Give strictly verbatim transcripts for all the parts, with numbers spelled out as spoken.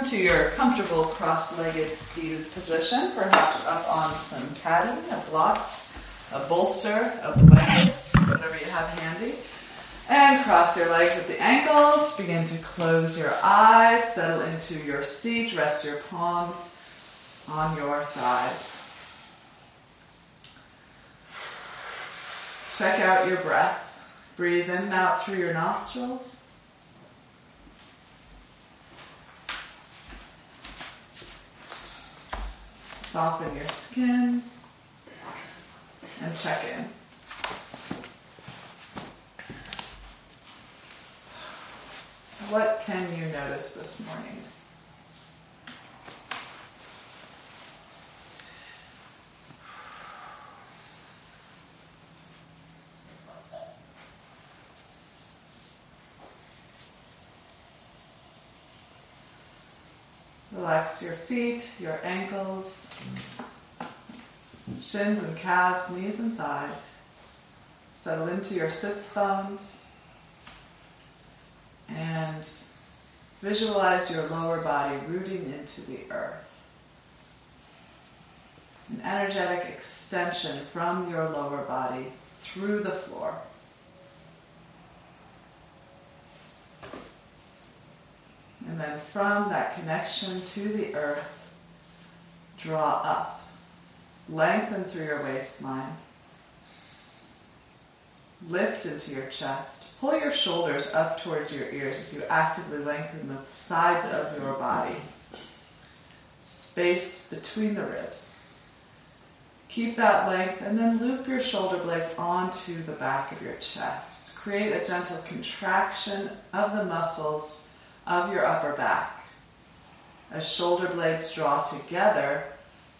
Come to your comfortable cross-legged seated position, perhaps up on some padding, a block, a bolster, a blanket, whatever you have handy. And cross your legs at the ankles. Begin to close your eyes, settle into your seat, rest your palms on your thighs. Check out your breath. Breathe in and out through your nostrils. Soften your skin and check in. What can you notice this morning? Relax your feet, your ankles, shins and calves, knees and thighs. Settle into your sits bones and visualize your lower body rooting into the earth. An energetic extension from your lower body through the floor. And then from that connection to the earth, draw up. Lengthen through your waistline. Lift into your chest. Pull your shoulders up towards your ears as you actively lengthen the sides of your body. Space between the ribs. Keep that length and then loop your shoulder blades onto the back of your chest. Create a gentle contraction of the muscles of your upper back. As shoulder blades draw together,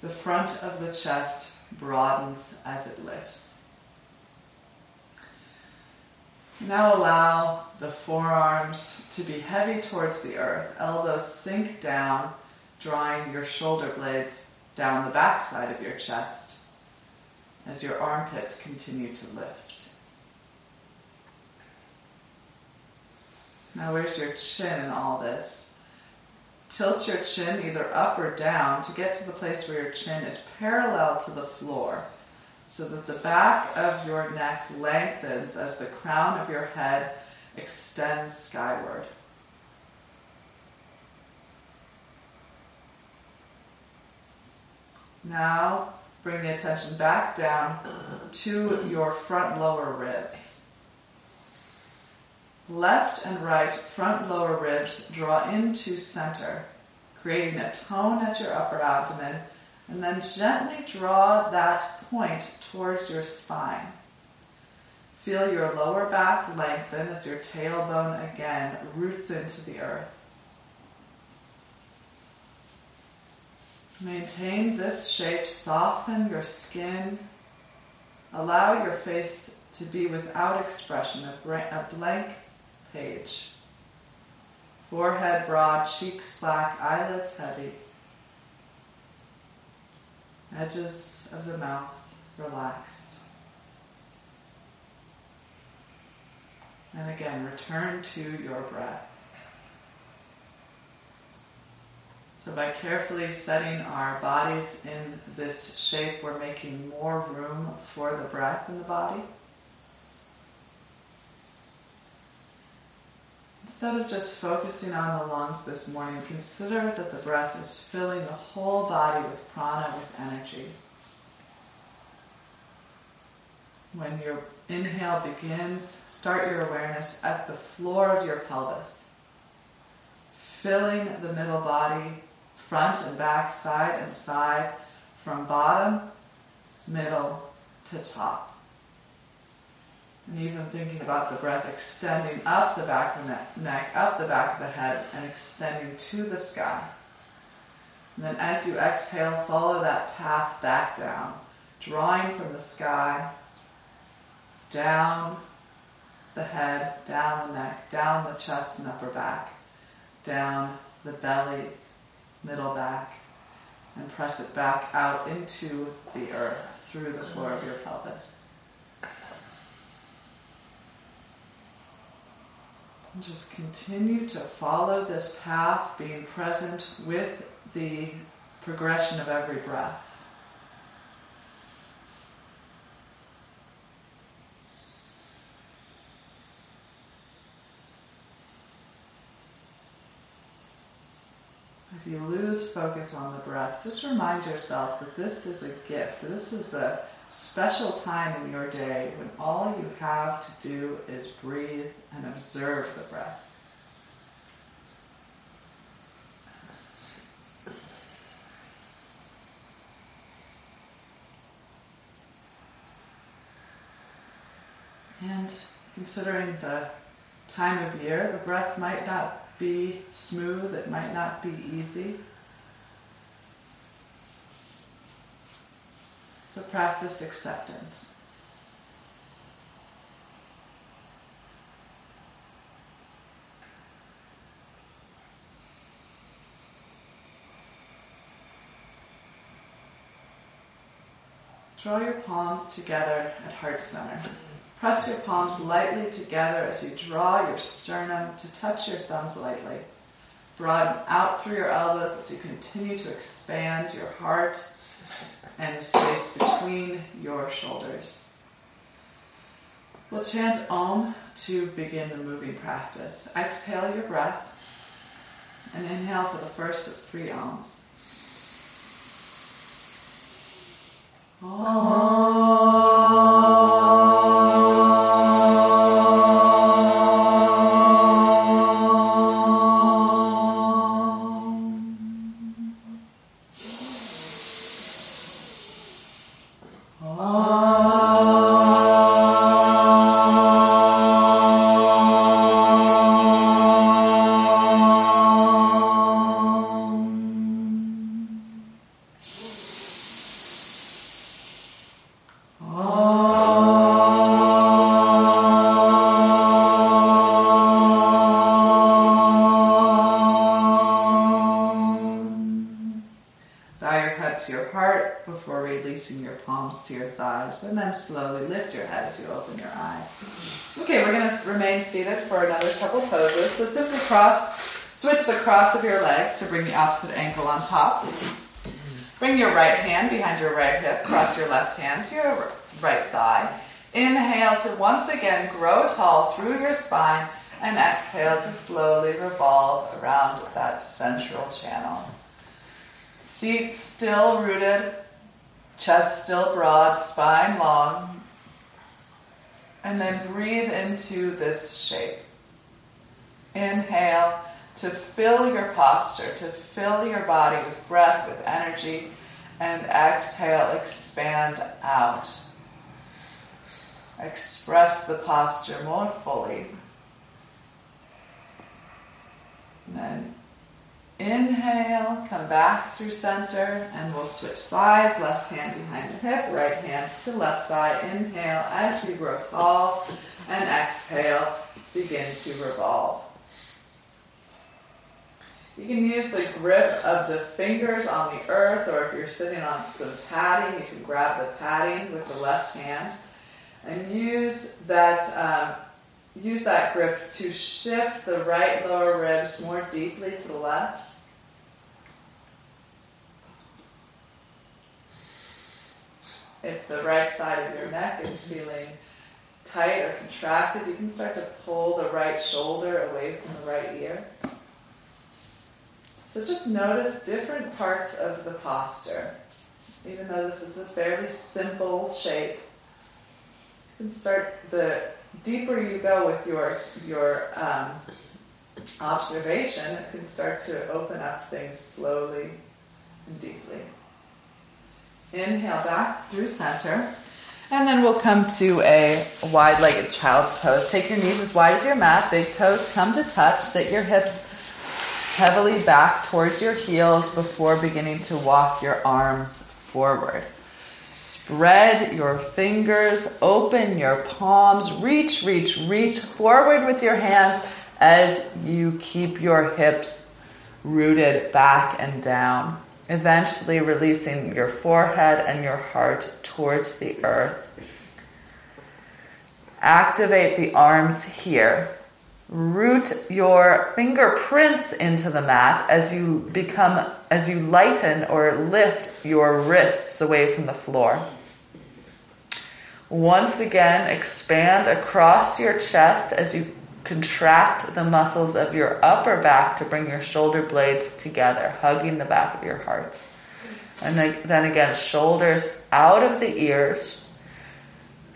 the front of the chest broadens as it lifts. Now allow the forearms to be heavy towards the earth. Elbows sink down, drawing your shoulder blades down the back side of your chest as your armpits continue to lift. Now where's your chin in all this? Tilt your chin either up or down to get to the place where your chin is parallel to the floor so that the back of your neck lengthens as the crown of your head extends skyward. Now bring the attention back down to your front lower ribs. Left and right front lower ribs draw into center, creating a tone at your upper abdomen, and then gently draw that point towards your spine. Feel your lower back lengthen as your tailbone again roots into the earth. Maintain this shape, soften your skin, allow your face to be without expression, a blank page. Forehead broad, cheeks slack, eyelids heavy. Edges of the mouth relaxed. And again, return to your breath. So by carefully setting our bodies in this shape, we're making more room for the breath in the body. Instead of just focusing on the lungs this morning, consider that the breath is filling the whole body with prana, with energy. When your inhale begins, start your awareness at the floor of your pelvis, filling the middle body, front and back, side and side, from bottom, middle to top. And even thinking about the breath extending up the back of the neck, up the back of the head, and extending to the sky. And then as you exhale, follow that path back down, drawing from the sky, down the head, down the neck, down the chest and upper back, down the belly, middle back, and press it back out into the earth through the floor of your pelvis. And just continue to follow this path, being present with the progression of every breath. If you lose focus on the breath, just remind yourself that this is a gift. This is a special time in your day when all you have to do is breathe and observe the breath. And considering the time of year, the breath might not be smooth, it might not be easy. But practice acceptance. Draw your palms together at heart center. Press your palms lightly together as you draw your sternum to touch your thumbs lightly. Broaden out through your elbows as you continue to expand your heart and the space between your shoulders. We'll chant Om to begin the moving practice. Exhale your breath and inhale for the first of three Oms. Om. Before releasing your palms to your thighs, and then slowly lift your head as you open your eyes. Okay, we're going to remain seated for another couple poses. So simply cross, switch the cross of your legs to bring the opposite ankle on top. Bring your right hand behind your right hip, cross your left hand to your right thigh. Inhale to once again grow tall through your spine, and exhale to slowly revolve around that central channel. Seat still rooted, chest still broad, spine long, and then breathe into this shape. Inhale to fill your posture, to fill your body with breath, with energy, and exhale, expand out. Express the posture more fully. And then inhale, come back through center, and we'll switch sides, left hand behind the hip, right hand to left thigh. Inhale as you grow tall, and exhale, begin to revolve. You can use the grip of the fingers on the earth, or if you're sitting on some padding, you can grab the padding with the left hand, and use that um, use that grip to shift the right lower ribs more deeply to the left. If the right side of your neck is feeling tight or contracted, you can start to pull the right shoulder away from the right ear. So just notice different parts of the posture. Even though this is a fairly simple shape, you can start, the deeper you go with your your um, observation, it can start to open up things slowly and deeply. Inhale back through center. And then we'll come to a wide-legged child's pose. Take your knees as wide as your mat. Big toes come to touch. Sit your hips heavily back towards your heels before beginning to walk your arms forward. Spread your fingers, open your palms, reach, reach, reach forward with your hands as you keep your hips rooted back and down. Eventually releasing your forehead and your heart towards the earth. Activate the arms here. Root your fingerprints into the mat as you become, as you lighten or lift your wrists away from the floor. Once again, expand across your chest as you contract the muscles of your upper back to bring your shoulder blades together, hugging the back of your heart. And then again, shoulders out of the ears.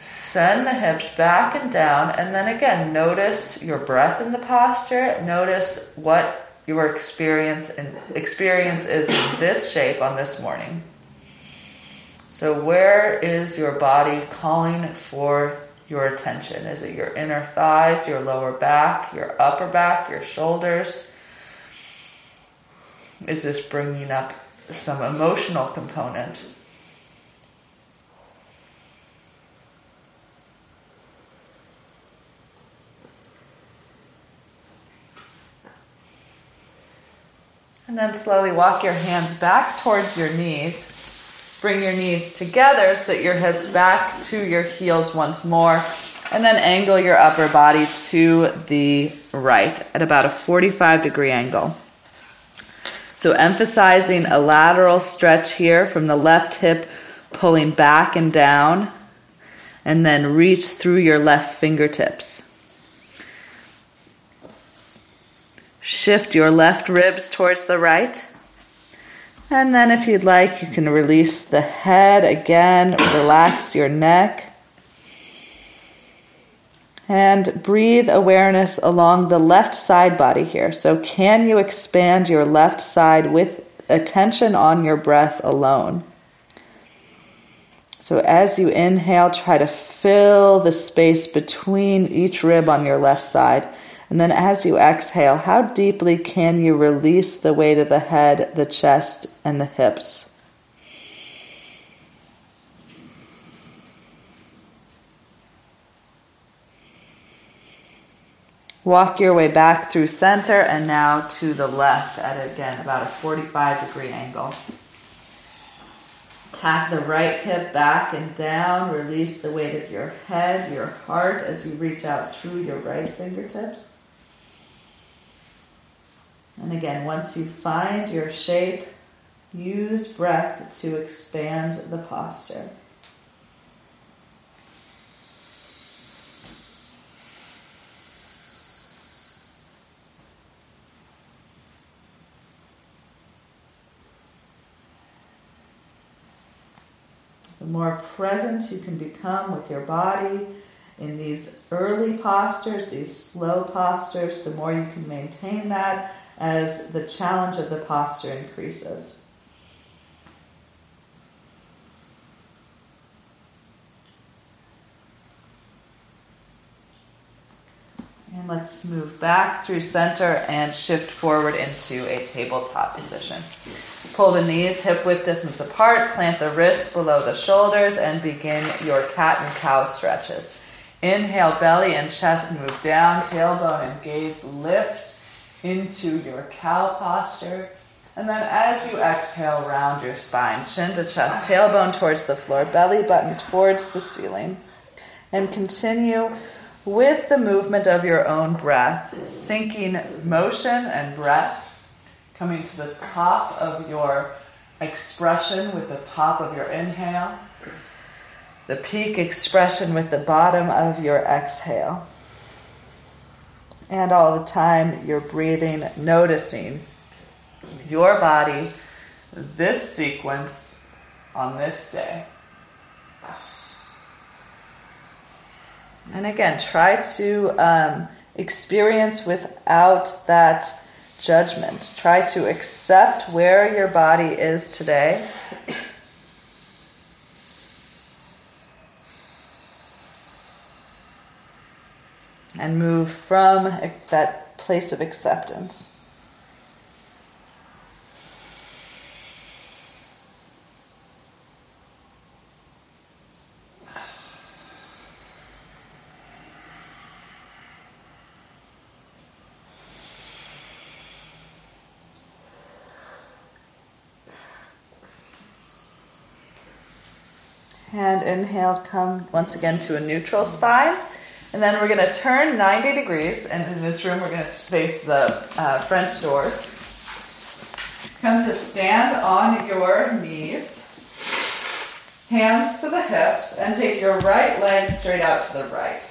Send the hips back and down. And then again, notice your breath in the posture. Notice what your experience and experience is in this shape on this morning. So where is your body calling for your attention? Is it your inner thighs, your lower back, your upper back, your shoulders? Is this bringing up some emotional component? And then slowly walk your hands back towards your knees. Bring your knees together, sit your hips back to your heels once more, and then angle your upper body to the right at about a forty-five degree angle. So emphasizing a lateral stretch here from the left hip, pulling back and down, and then reach through your left fingertips. Shift your left ribs towards the right. And then if you'd like, you can release the head again, relax your neck. And breathe awareness along the left side body here. So can you expand your left side with attention on your breath alone? So as you inhale, try to fill the space between each rib on your left side. And then as you exhale, how deeply can you release the weight of the head, the chest, and the hips? Walk your way back through center and now to the left at, again, about a forty-five degree angle. Tap the right hip back and down. Release the weight of your head, your heart, as you reach out through your right fingertips. And again, once you find your shape, use breath to expand the posture. The more present you can become with your body in these early postures, these slow postures, the more you can maintain that as the challenge of the posture increases. And let's move back through center and shift forward into a tabletop position. Pull the knees hip-width distance apart, plant the wrists below the shoulders, and begin your cat and cow stretches. Inhale, belly and chest move down, tailbone and gaze lift into your cow posture. And then as you exhale, round your spine, chin to chest, tailbone towards the floor, belly button towards the ceiling. And continue with the movement of your own breath, sinking motion and breath, coming to the top of your expression with the top of your inhale, the peak expression with the bottom of your exhale. And all the time you're breathing, noticing your body, this sequence on this day. And again, try to um, experience without that judgment. Try to accept where your body is today. And move from that place of acceptance. And inhale, come once again to a neutral spine. And then we're going to turn ninety degrees. And in this room, we're going to face the uh, French doors. Come to stand on your knees. Hands to the hips. And take your right leg straight out to the right.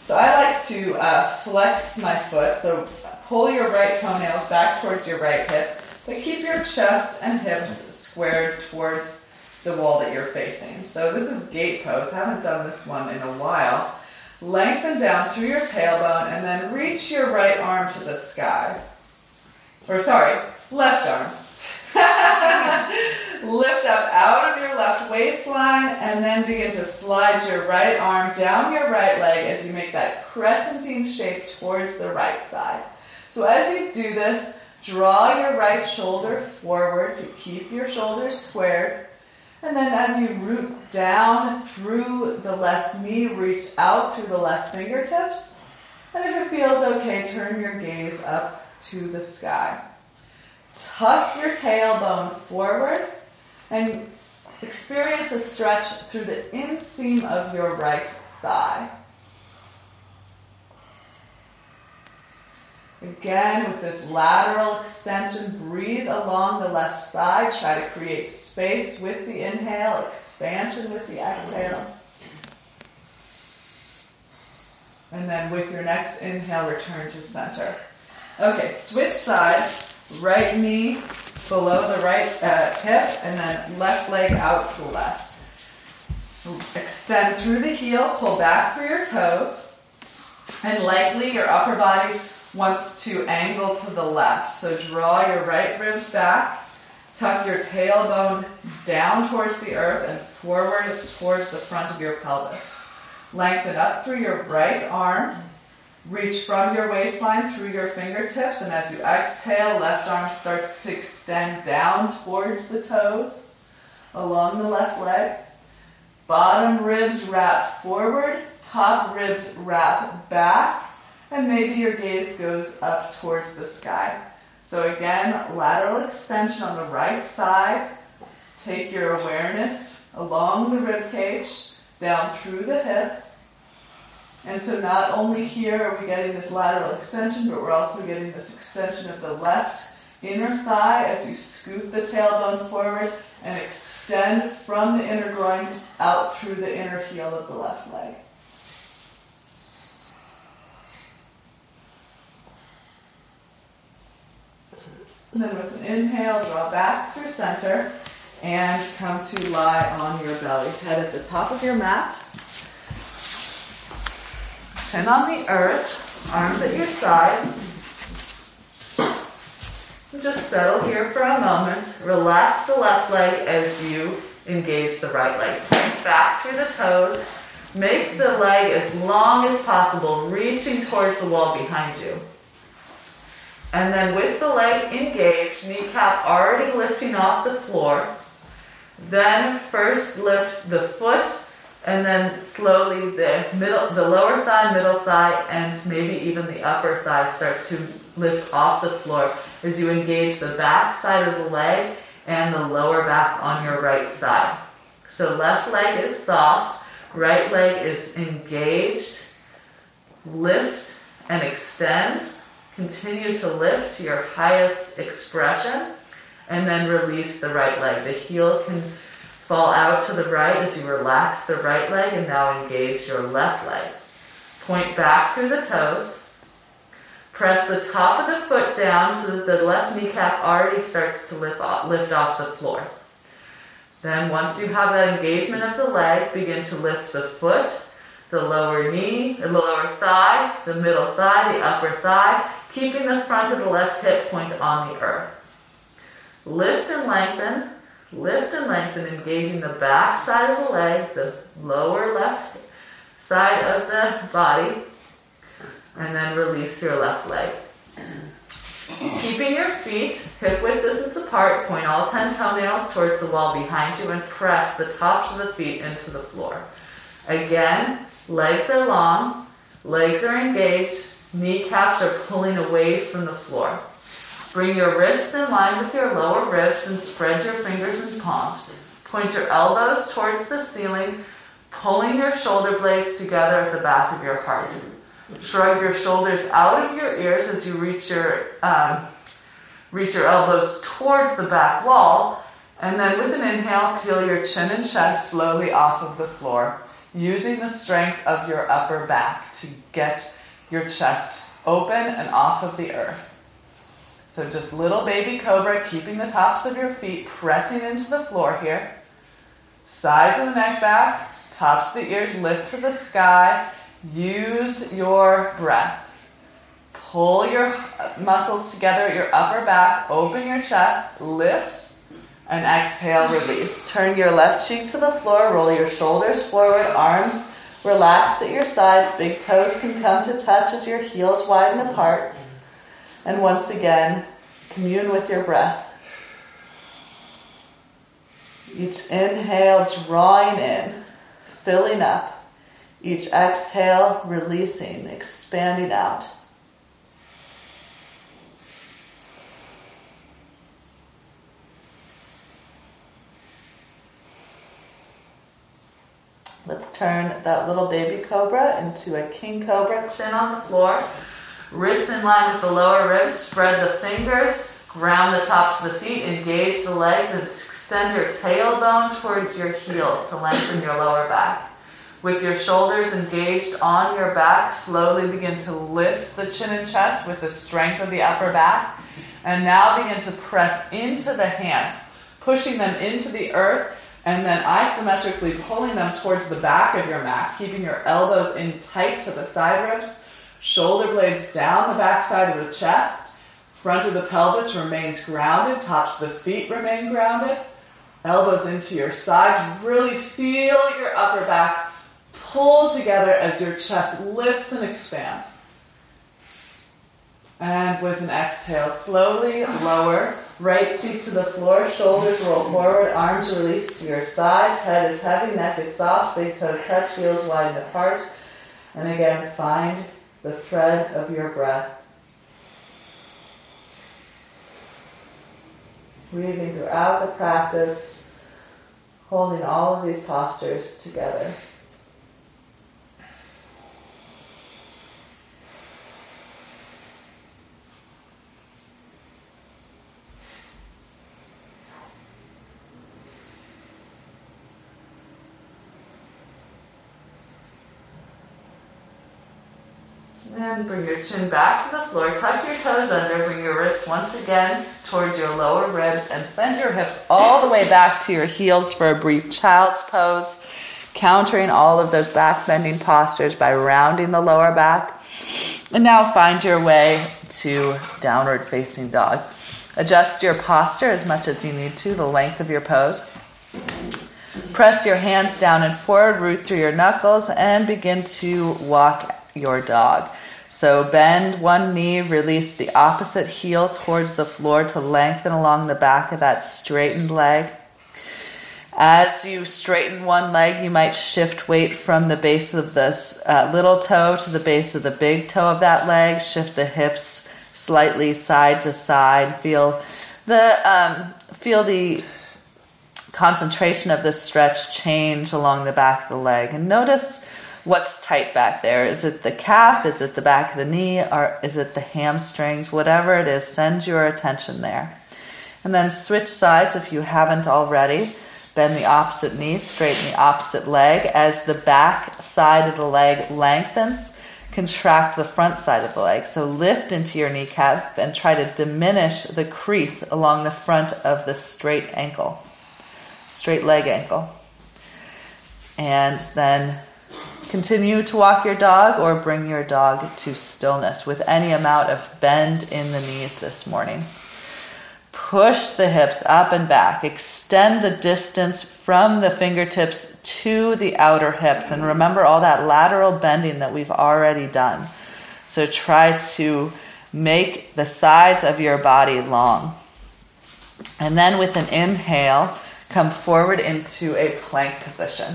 So I like to uh, flex my foot. So pull your right toenails back towards your right hip. But keep your chest and hips squared towards the wall that you're facing. So this is gate pose. I haven't done this one in a while. Lengthen down through your tailbone and then reach your right arm to the sky. Or sorry, left arm. Lift up out of your left waistline and then begin to slide your right arm down your right leg as you make that crescenting shape towards the right side. So as you do this, draw your right shoulder forward to keep your shoulders squared. And then as you root down through the left knee, reach out through the left fingertips. And if it feels okay, turn your gaze up to the sky. Tuck your tailbone forward and experience a stretch through the inseam of your right thigh. Again, with this lateral extension, breathe along the left side. Try to create space with the inhale, expansion with the exhale. And then with your next inhale, return to center. Okay, switch sides. Right knee below the right uh, hip, and then left leg out to the left. Extend through the heel, pull back through your toes, and likely your upper body wants to angle to the left. So draw your right ribs back, tuck your tailbone down towards the earth and forward towards the front of your pelvis. Lengthen up through your right arm, reach from your waistline through your fingertips, and as you exhale, left arm starts to extend down towards the toes, along the left leg. Bottom ribs wrap forward, top ribs wrap back. And maybe your gaze goes up towards the sky. So again, lateral extension on the right side. Take your awareness along the rib cage, down through the hip. And so not only here are we getting this lateral extension, but we're also getting this extension of the left inner thigh as you scoop the tailbone forward and extend from the inner groin out through the inner heel of the left leg. And then with an inhale, draw back through center and come to lie on your belly. Head at the top of your mat. Chin on the earth, arms at your sides. And just settle here for a moment. Relax the left leg as you engage the right leg. Back through the toes. Make the leg as long as possible, reaching towards the wall behind you. And then with the leg engaged, kneecap already lifting off the floor. Then first lift the foot and then slowly the middle, the lower thigh, middle thigh, and maybe even the upper thigh start to lift off the floor as you engage the back side of the leg and the lower back on your right side. So left leg is soft, right leg is engaged. Lift and extend. Continue to lift to your highest expression and then release the right leg. The heel can fall out to the right as you relax the right leg and now engage your left leg. Point back through the toes. Press the top of the foot down so that the left kneecap already starts to lift off, lift off the floor. Then once you have that engagement of the leg, begin to lift the foot, the lower knee, the lower thigh, the middle thigh, the upper thigh, keeping the front of the left hip point on the earth. Lift and lengthen, lift and lengthen, engaging the back side of the leg, the lower left side of the body, and then release your left leg. Keeping your feet hip width distance apart, point all ten toenails towards the wall behind you and press the tops of the feet into the floor. Again, legs are long, legs are engaged, kneecaps are pulling away from the floor. Bring your wrists in line with your lower ribs and spread your fingers and palms. Point your elbows towards the ceiling, pulling your shoulder blades together at the back of your heart. Shrug your shoulders out of your ears as you reach your, um, reach your elbows towards the back wall. And then with an inhale, peel your chin and chest slowly off of the floor, using the strength of your upper back to get your chest open and off of the earth. So just little baby cobra, keeping the tops of your feet pressing into the floor here. Sides of the neck back, tops of the ears lift to the sky. Use your breath. Pull your muscles together at your upper back, open your chest, lift, and exhale, release. Turn your left cheek to the floor, roll your shoulders forward, arms relaxed at your sides, big toes can come to touch as your heels widen apart. And once again, commune with your breath. Each inhale, drawing in, filling up. Each exhale, releasing, expanding out. Let's turn that little baby cobra into a king cobra, chin on the floor, wrists in line with the lower ribs, spread the fingers, ground the tops of the feet, engage the legs, and extend your tailbone towards your heels to lengthen your lower back. With your shoulders engaged on your back, slowly begin to lift the chin and chest with the strength of the upper back. And now begin to press into the hands, pushing them into the earth, and then isometrically pulling them towards the back of your mat, keeping your elbows in tight to the side ribs, shoulder blades down the back side of the chest, front of the pelvis remains grounded, tops of the feet remain grounded, elbows into your sides, really feel your upper back pull together as your chest lifts and expands. And with an exhale, slowly lower, right cheek to the floor, shoulders roll forward, arms release to your side, head is heavy, neck is soft, big toes touch, heels widen apart. And again, find the thread of your breath. Breathing throughout the practice, holding all of these postures together. And bring your chin back to the floor, tuck your toes under, bring your wrists once again towards your lower ribs, and send your hips all the way back to your heels for a brief child's pose, countering all of those back bending postures by rounding the lower back. And now find your way to downward facing dog. Adjust your posture as much as you need to, the length of your pose. Press your hands down and forward, root through your knuckles, and begin to walk your dog. So bend one knee, release the opposite heel towards the floor to lengthen along the back of that straightened leg. As you straighten one leg, you might shift weight from the base of this uh, little toe to the base of the big toe of that leg. Shift the hips slightly side to side. Feel the um, feel the concentration of the stretch change along the back of the leg, and notice what's tight back there. Is it the calf? Is it the back of the knee? Or is it the hamstrings? Whatever it is, send your attention there. And then switch sides if you haven't already. Bend the opposite knee, straighten the opposite leg. As the back side of the leg lengthens, contract the front side of the leg. So lift into your kneecap and try to diminish the crease along the front of the straight ankle, straight leg ankle. And then continue to walk your dog or bring your dog to stillness with any amount of bend in the knees this morning. Push the hips up and back. Extend the distance from the fingertips to the outer hips. And remember all that lateral bending that we've already done. So try to make the sides of your body long. And then with an inhale, come forward into a plank position.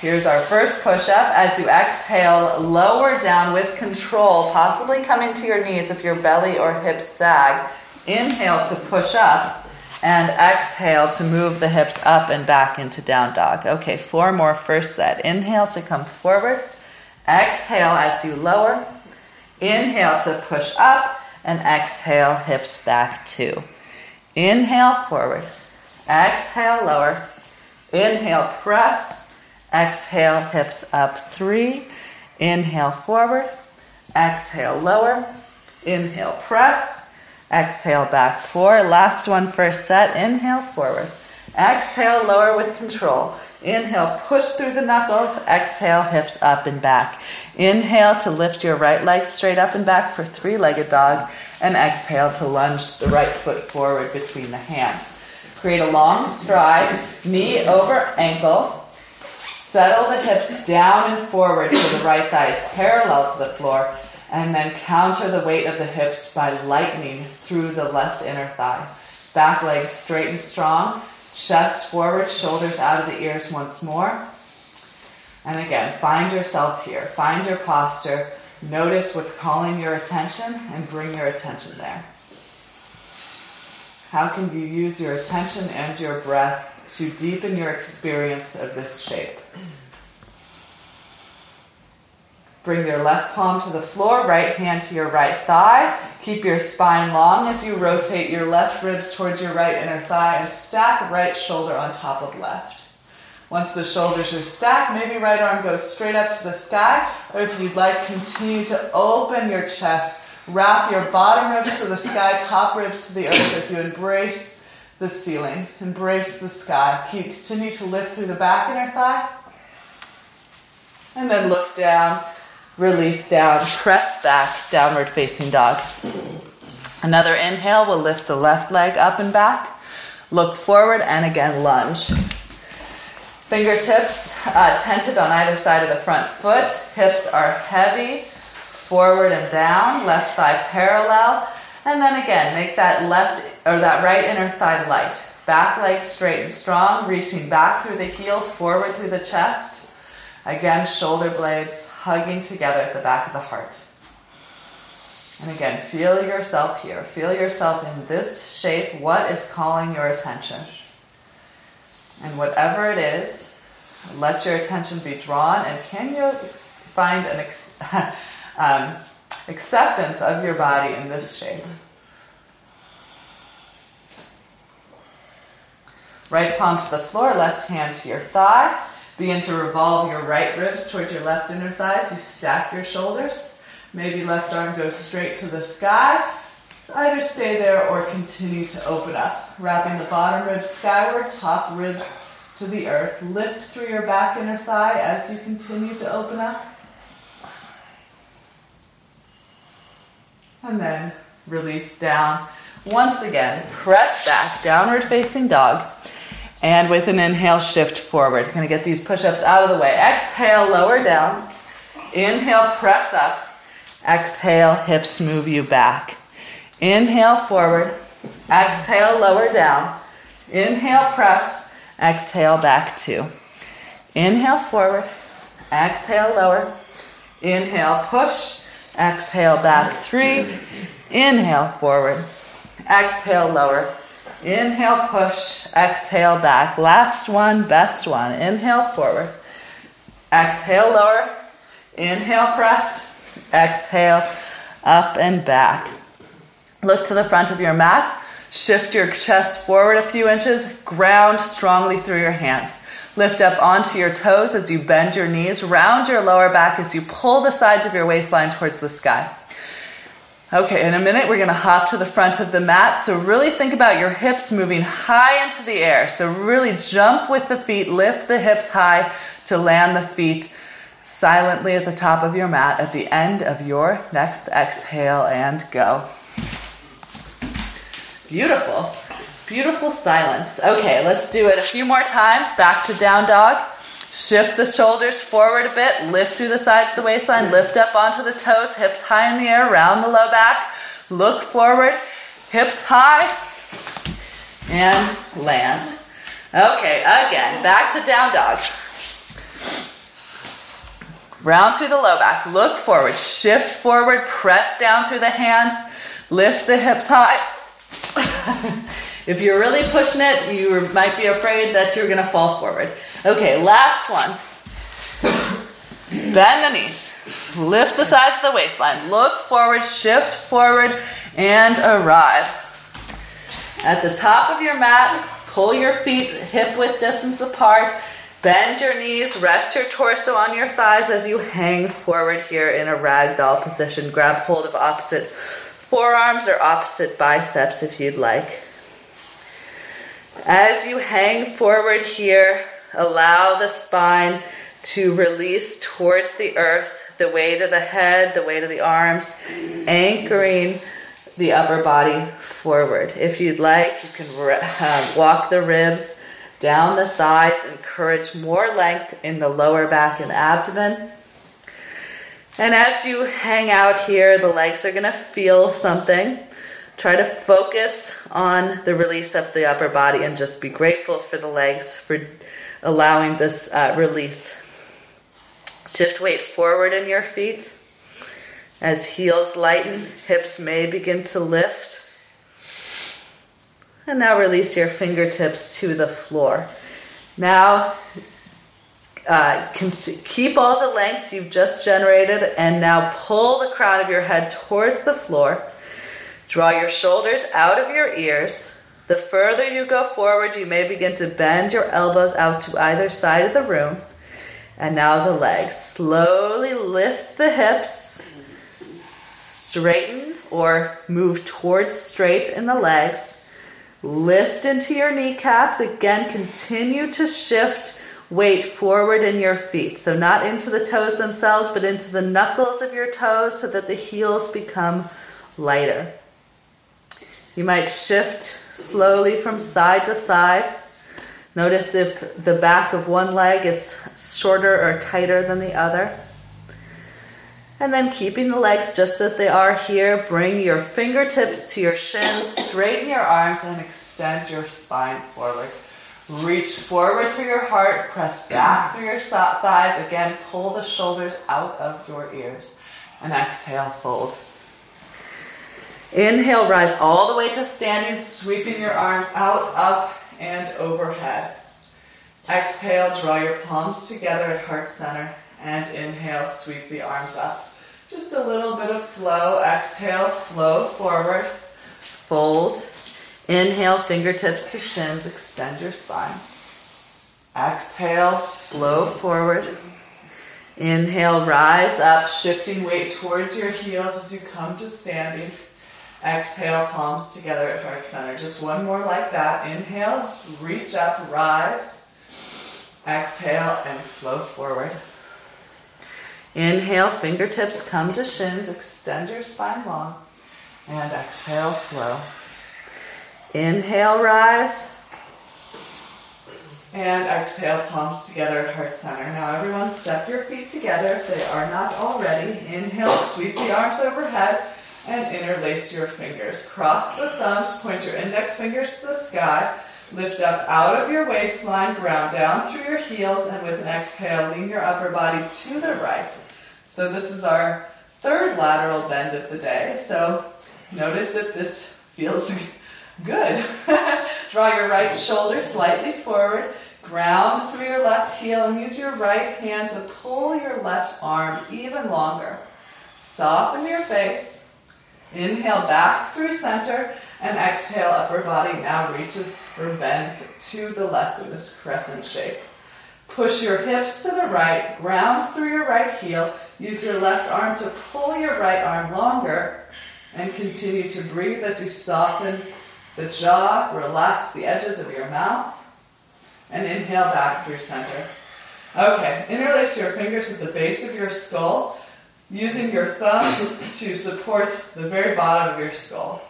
Here's our first push-up. As you exhale, lower down with control, possibly coming to your knees if your belly or hips sag. Inhale to push up. and exhale to move the hips up and back into down dog. Okay, four more, first set. Inhale to come forward. Exhale as you lower. Inhale to push up, and exhale, hips back two. Inhale forward. Exhale lower. Inhale press. Exhale hips up three. Inhale forward. Exhale lower. Inhale press. Exhale back four. Last one, first set. Inhale forward. Exhale lower with control. Inhale, push through the knuckles. Exhale, hips up and back. Inhale to lift your right leg straight up and back for three-legged dog. And exhale to lunge the right foot forward between the hands. Create a long stride, knee over ankle. Settle the hips down and forward so the right thigh is parallel to the floor. And then counter the weight of the hips by lightening through the left inner thigh. Back leg straight and strong. Chest forward, shoulders out of the ears once more. And again, find yourself here. Find your posture. Notice what's calling your attention and bring your attention there. How can you use your attention and your breath to deepen your experience of this shape? Bring your left palm to the floor, right hand to your right thigh. Keep your spine long as you rotate your left ribs towards your right inner thigh and stack right shoulder on top of left. Once the shoulders are stacked, maybe right arm goes straight up to the sky, or if you'd like, continue to open your chest. Wrap your bottom ribs to the sky, top ribs to the earth as you embrace the ceiling, embrace the sky. Keep, continue to lift through the back inner thigh, and then look down. Release down, press back, downward facing dog. Another inhale will lift the left leg up and back. Look forward and again lunge. Fingertips uh, tented on either side of the front foot. Hips are heavy, forward and down, left thigh parallel. And then again, make that left or that right inner thigh light. Back leg straight and strong, reaching back through the heel, forward through the chest. Again, shoulder blades hugging together at the back of the heart. And again, feel yourself here. Feel yourself in this shape. What is calling your attention? And whatever it is, let your attention be drawn. And can you find an ex- um, acceptance of your body in this shape? Right palm to the floor, left hand to your thigh. Begin to revolve your right ribs towards your left inner thighs. You stack your shoulders. Maybe left arm goes straight to the sky. Either stay there or continue to open up. Wrapping the bottom ribs skyward, top ribs to the earth. Lift through your back inner thigh as you continue to open up. And then release down. Once again, press back, downward facing dog. And with an inhale, shift forward. Gonna get these push-ups out of the way. Exhale, lower down. Inhale, press up. Exhale, hips move you back. Inhale, forward. Exhale, lower down. Inhale, press. Exhale, back two. Inhale, forward. Exhale, lower. Inhale, push. Exhale, back three. Inhale, forward. Exhale, lower. Inhale, push. Exhale, back. Last one, best one. Inhale, forward. Exhale, lower. Inhale, press. Exhale, up and back. Look to the front of your mat. Shift your chest forward a few inches. Ground strongly through your hands. Lift up onto your toes as you bend your knees. Round your lower back as you pull the sides of your waistline towards the sky. Okay, in a minute, we're gonna hop to the front of the mat. So really think about your hips moving high into the air. So really jump with the feet, lift the hips high to land the feet silently at the top of your mat at the end of your next exhale and go. Beautiful, beautiful silence. Okay, let's do it a few more times. Back to down dog. Shift the shoulders forward a bit, lift through the sides of the waistline, lift up onto the toes, hips high in the air, round the low back, look forward, hips high, and land. Okay, again, back to down dog. Round through the low back, look forward, shift forward, press down through the hands, lift the hips high, If you're really pushing it, you might be afraid that you're gonna fall forward. Okay, last one. Bend the knees. Lift the sides of the waistline. Look forward, shift forward, and arrive. At the top of your mat, pull your feet hip-width distance apart. Bend your knees, rest your torso on your thighs as you hang forward here in a ragdoll position. Grab hold of opposite forearms or opposite biceps if you'd like. As you hang forward here, allow the spine to release towards the earth, the weight of the head, the weight of the arms, anchoring the upper body forward. If you'd like, you can uh, walk the ribs down the thighs, encourage more length in the lower back and abdomen. And as you hang out here, the legs are gonna feel something. Try to focus on the release of the upper body and just be grateful for the legs for allowing this uh, release. Shift weight forward in your feet. As heels lighten, hips may begin to lift. And now release your fingertips to the floor. Now uh, keep all the length you've just generated and now pull the crown of your head towards the floor. Draw your shoulders out of your ears. The further you go forward, you may begin to bend your elbows out to either side of the room. And now the legs. Slowly lift the hips, straighten or move towards straight in the legs. Lift into your kneecaps. Again, continue to shift weight forward in your feet. So not into the toes themselves, but into the knuckles of your toes so that the heels become lighter. You might shift slowly from side to side. Notice if the back of one leg is shorter or tighter than the other. And then keeping the legs just as they are here, bring your fingertips to your shins, straighten your arms, and extend your spine forward. Reach forward through your heart, press back through your thighs. Again, pull the shoulders out of your ears. And exhale, fold. Inhale, rise all the way to standing, sweeping your arms out, up, and overhead. Exhale, draw your palms together at heart center. And inhale, sweep the arms up. Just a little bit of flow. Exhale, flow forward, fold. Inhale, fingertips to shins, extend your spine. Exhale, flow forward. Inhale, rise up, shifting weight towards your heels as you come to standing. Exhale, palms together at heart center. Just one more like that. Inhale, reach up, rise. Exhale, and flow forward. Inhale, fingertips come to shins, extend your spine long, and exhale, flow. Inhale, rise, and exhale, palms together at heart center. Now everyone step your feet together if they are not already. Inhale, sweep the arms overhead, and interlace your fingers. Cross the thumbs, point your index fingers to the sky. Lift up out of your waistline, ground down through your heels, and with an exhale, lean your upper body to the right. So this is our third lateral bend of the day. So notice if this feels good. Draw your right shoulder slightly forward, ground through your left heel, and use your right hand to pull your left arm even longer. Soften your face. Inhale back through center. And exhale, upper body now reaches or bends to the left in this crescent shape. Push your hips to the right, ground through your right heel. Use your left arm to pull your right arm longer and continue to breathe as you soften the jaw, relax the edges of your mouth, and inhale back through center. Okay, interlace your fingers at the base of your skull, using your thumbs to support the very bottom of your skull.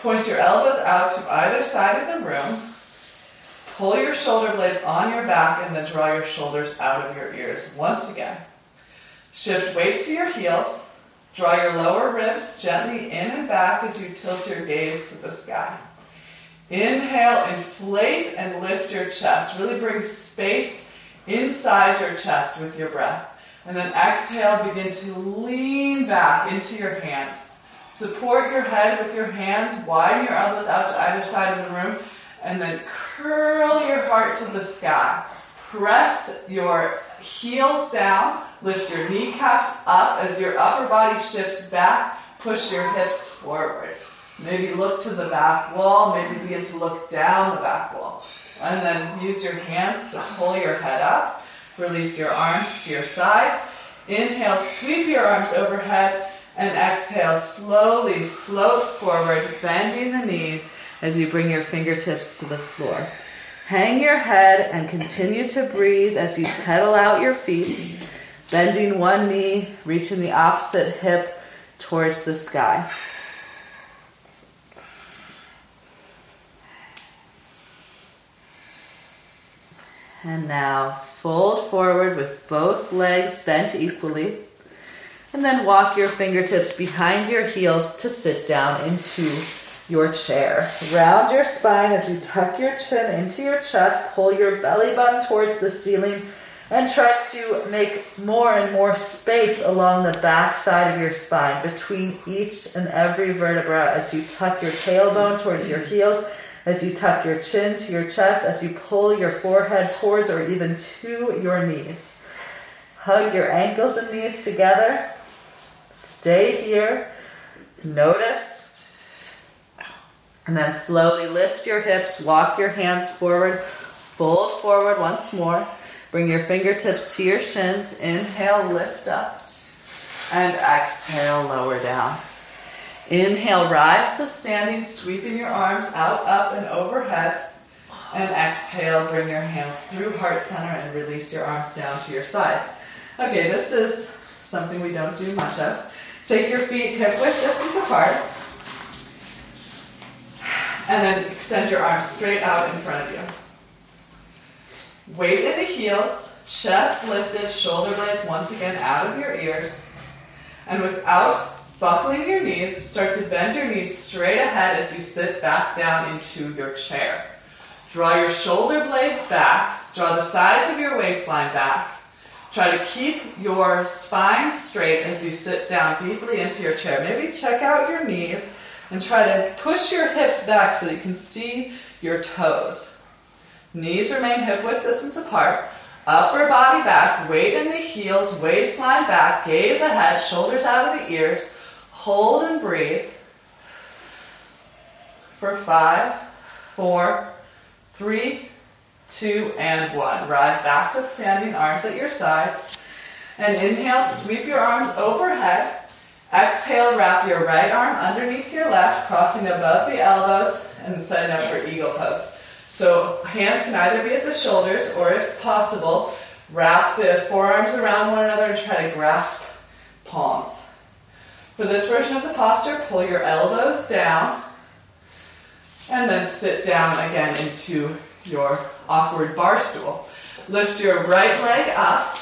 Point your elbows out to either side of the room. Pull your shoulder blades on your back and then draw your shoulders out of your ears once again. Shift weight to your heels. Draw your lower ribs gently in and back as you tilt your gaze to the sky. Inhale, inflate and lift your chest. Really bring space inside your chest with your breath. And then exhale, begin to lean back into your hands. Support your head with your hands, widen your elbows out to either side of the room, and then curl your heart to the sky. Press your heels down, lift your kneecaps up as your upper body shifts back, push your hips forward. Maybe look to the back wall, maybe begin to look down the back wall. And then use your hands to pull your head up, release your arms to your sides. Inhale, sweep your arms overhead, and exhale, slowly float forward, bending the knees as you bring your fingertips to the floor. Hang your head and continue to breathe as you pedal out your feet, bending one knee, reaching the opposite hip towards the sky. And now fold forward with both legs bent equally. And then walk your fingertips behind your heels to sit down into your chair. Round your spine as you tuck your chin into your chest, pull your belly button towards the ceiling, and try to make more and more space along the back side of your spine between each and every vertebra as you tuck your tailbone towards your heels, as you tuck your chin to your chest, as you pull your forehead towards or even to your knees. Hug your ankles and knees together. Stay here. Notice. And then slowly lift your hips, walk your hands forward, fold forward once more. Bring your fingertips to your shins. Inhale, lift up. And exhale, lower down. Inhale, rise to standing, sweeping your arms out, up, and overhead. And exhale, bring your hands through heart center and release your arms down to your sides. Okay, this is something we don't do much of. Take your feet hip-width distance apart. And then extend your arms straight out in front of you. Weight in the heels, chest lifted, shoulder blades once again out of your ears. And without buckling your knees, start to bend your knees straight ahead as you sit back down into your chair. Draw your shoulder blades back, draw the sides of your waistline back. Try to keep your spine straight as you sit down deeply into your chair. Maybe check out your knees. And try to push your hips back so you can see your toes. Knees remain hip-width distance apart. Upper body back, weight in the heels, waistline back, gaze ahead, shoulders out of the ears. Hold and breathe for five, four, three, two, and one. Rise back to standing, arms at your sides. And inhale, sweep your arms overhead. Exhale, wrap your right arm underneath your left, crossing above the elbows, and setting up for eagle pose. So hands can either be at the shoulders, or if possible, wrap the forearms around one another and try to grasp palms. For this version of the posture, pull your elbows down, and then sit down again into your awkward bar stool. Lift your right leg up.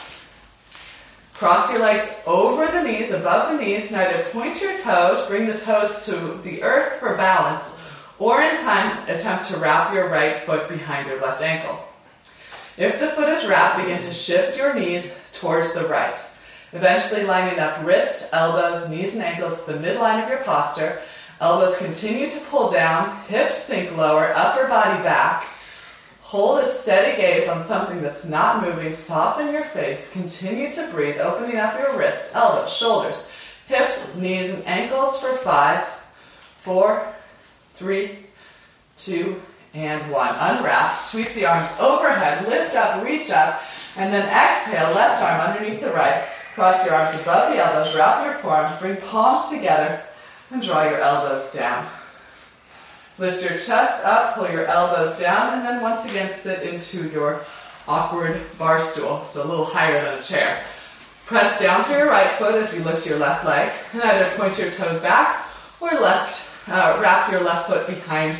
Cross your legs over the knees, above the knees. Now either point your toes, bring the toes to the earth for balance, or in time, attempt to wrap your right foot behind your left ankle. If the foot is wrapped, begin to shift your knees towards the right, eventually lining up wrists, elbows, knees, and ankles to the midline of your posture. Elbows continue to pull down, hips sink lower, upper body back. Hold a steady gaze on something that's not moving. Soften your face. Continue to breathe, opening up your wrists, elbows, shoulders, hips, knees, and ankles for five, four, three, two, and one. Unwrap. Sweep the arms overhead. Lift up, reach up, and then exhale. Left arm underneath the right. Cross your arms above the elbows. Wrap your forearms. Bring palms together and draw your elbows down. Lift your chest up, pull your elbows down, and then once again sit into your awkward bar stool, so a little higher than a chair. Press down through your right foot as you lift your left leg, and either point your toes back or left, uh, wrap your left foot behind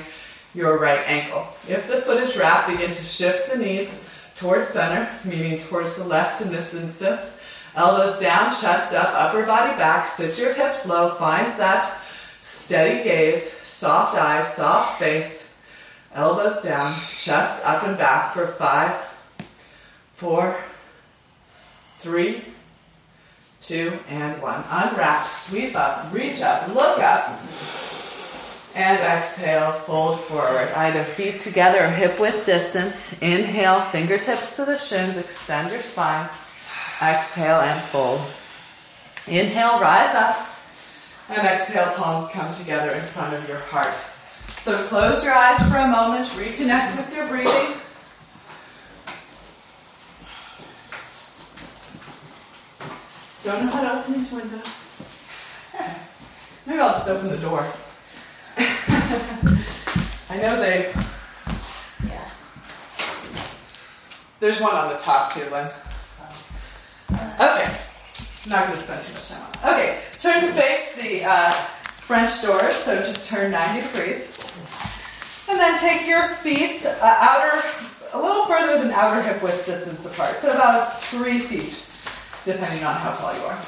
your right ankle. If the foot is wrapped, begin to shift the knees towards center, meaning towards the left in this instance. Elbows down, chest up, upper body back, sit your hips low, find that steady gaze, soft eyes, soft face, elbows down, chest up and back for five, four, three, two, and one. Unwrap, sweep up, reach up, look up, and exhale, fold forward. Either feet together or hip width distance. Inhale, fingertips to the shins, extend your spine. Exhale and fold. Inhale, rise up, and exhale, palms come together in front of your heart. So close your eyes for a moment, reconnect with your breathing. Don't know how to open these windows. Maybe I'll just open the door. I know they... Yeah. There's one on the top too, Lynn. Okay. I'm not going to spend too much time on that. Okay. Turn to face the uh, French doors, so just turn ninety degrees. And then take your feet uh, outer, a little further than outer hip width distance apart, so about three feet. Depending on how tall you are.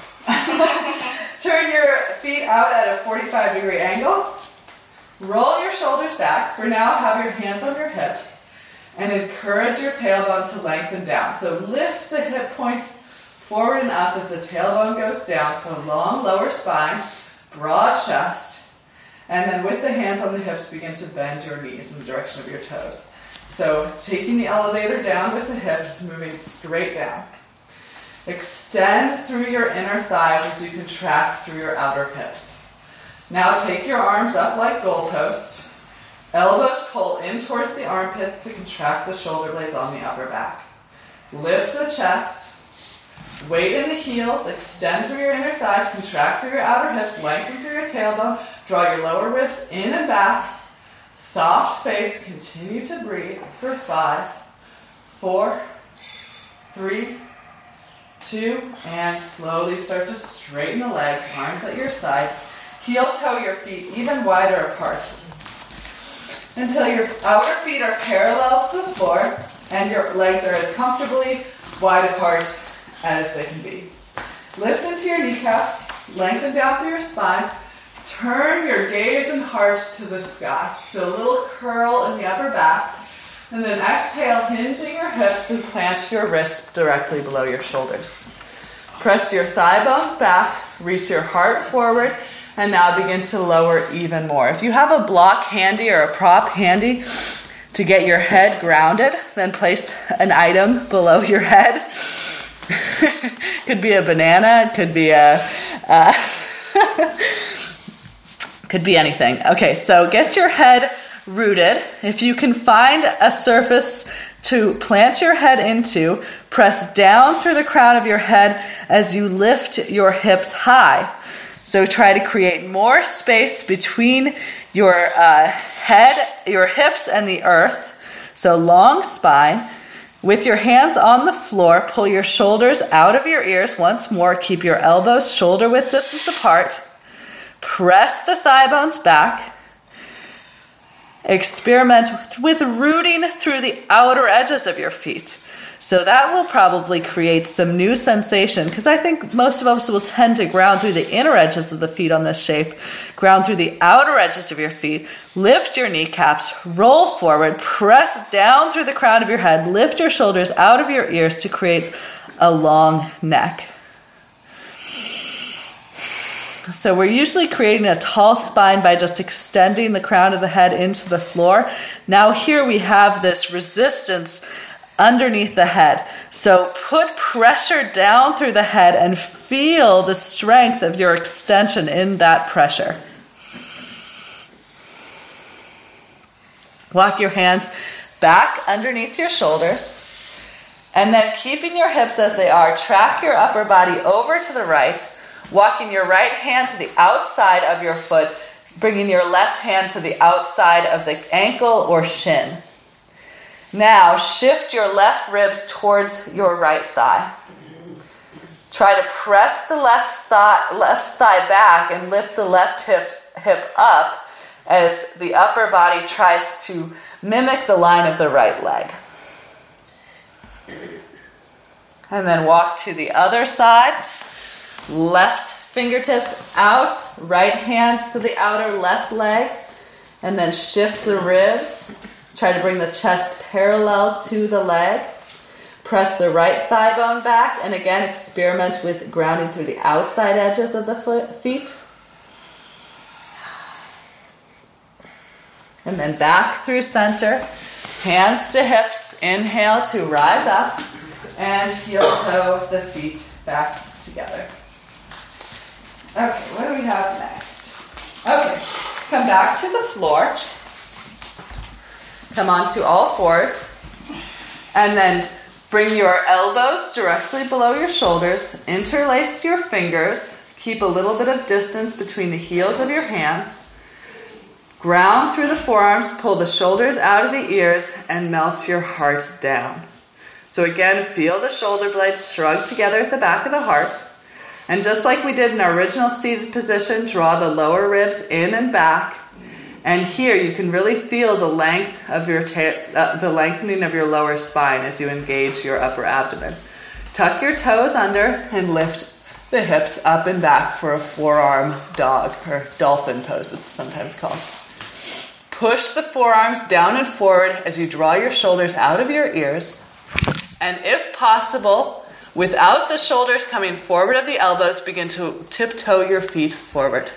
Turn your feet out at a forty-five degree angle. Roll your shoulders back. For now, have your hands on your hips and encourage your tailbone to lengthen down. So lift the hip points forward and up as the tailbone goes down. So long lower spine, broad chest, and then with the hands on the hips, begin to bend your knees in the direction of your toes. So taking the elevator down with the hips, moving straight down. Extend through your inner thighs as you contract through your outer hips. Now take your arms up like goalposts. Elbows pull in towards the armpits to contract the shoulder blades on the upper back. Lift the chest. Weight in the heels. Extend through your inner thighs. Contract through your outer hips. Lengthen through your tailbone. Draw your lower ribs in and back. Soft face. Continue to breathe for five, four, three, two, and slowly start to straighten the legs, arms at your sides, heel toe your feet even wider apart until your outer feet are parallel to the floor and your legs are as comfortably wide apart as they can be. Lift into your kneecaps, lengthen down through your spine, turn your gaze and heart to the sky. So a little curl in the upper back. And then exhale, hinging your hips and plant your wrists directly below your shoulders. Press your thigh bones back, reach your heart forward, and now begin to lower even more. If you have a block handy or a prop handy to get your head grounded, then place an item below your head. Could be a banana, it could be a... Uh, could be anything. Okay, so get your head rooted. If you can find a surface to plant your head into, press down through the crown of your head as you lift your hips high. So try to create more space between your uh, head, your hips, and the earth. So long spine. With your hands on the floor, pull your shoulders out of your ears. Once more, keep your elbows shoulder width distance apart. Press the thigh bones back. Experiment with rooting through the outer edges of your feet. So that will probably create some new sensation, because I think most of us will tend to ground through the inner edges of the feet on this shape. Ground through the outer edges of your feet. Lift your kneecaps, roll forward, press down through the crown of your head, lift your shoulders out of your ears to create a long neck. So we're usually creating a tall spine by just extending the crown of the head into the floor. Now here we have this resistance underneath the head. So put pressure down through the head and feel the strength of your extension in that pressure. Walk your hands back underneath your shoulders. And then keeping your hips as they are, track your upper body over to the right. Walking your right hand to the outside of your foot, bringing your left hand to the outside of the ankle or shin. Now shift your left ribs towards your right thigh. Try to press the left thigh, left thigh back and lift the left hip, hip up as the upper body tries to mimic the line of the right leg. And then walk to the other side. Left fingertips out, right hand to the outer left leg, and then shift the ribs. Try to bring the chest parallel to the leg. Press the right thigh bone back, and again, experiment with grounding through the outside edges of the foot, feet. And then back through center, hands to hips, inhale to rise up, and heel toe the feet back together. Okay, what do we have next? Okay, come back to the floor. Come onto all fours, and then bring your elbows directly below your shoulders, interlace your fingers, keep a little bit of distance between the heels of your hands, ground through the forearms, pull the shoulders out of the ears, and melt your heart down. So again, feel the shoulder blades shrug together at the back of the heart, and just like we did in our original seated position, draw the lower ribs in and back, and here you can really feel the length of your ta- uh, the lengthening of your lower spine as you engage your upper abdomen. Tuck your toes under and lift the hips up and back for a forearm dog, or dolphin pose it's sometimes called. Push the forearms down and forward as you draw your shoulders out of your ears. And if possible, without the shoulders coming forward of the elbows, begin to tiptoe your feet forward.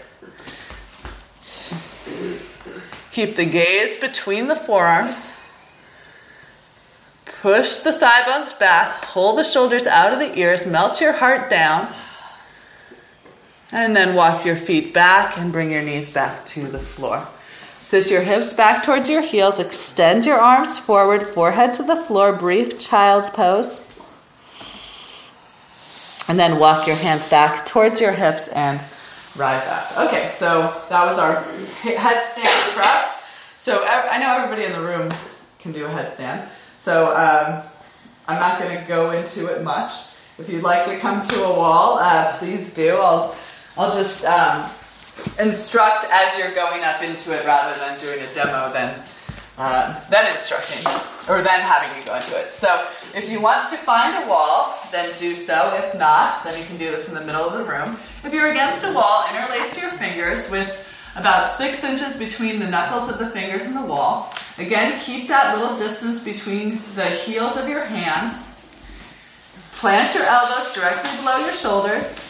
Keep the gaze between the forearms. Push the thigh bones back. Pull the shoulders out of the ears. Melt your heart down. And then walk your feet back and bring your knees back to the floor. Sit your hips back towards your heels. Extend your arms forward. Forehead to the floor. Brief child's pose. And then walk your hands back towards your hips and rise up. Okay, so that was our headstand prep. So I know everybody in the room can do a headstand. So um, I'm not going to go into it much. If you'd like to come to a wall, uh, please do. I'll I'll just um, instruct as you're going up into it rather than doing a demo then uh, then instructing or then having you go into it. So if you want to find a wall, then do so. If not, then you can do this in the middle of the room. If you're against a wall, interlace your fingers with about six inches between the knuckles of the fingers and the wall. Again, keep that little distance between the heels of your hands. Plant your elbows directly below your shoulders.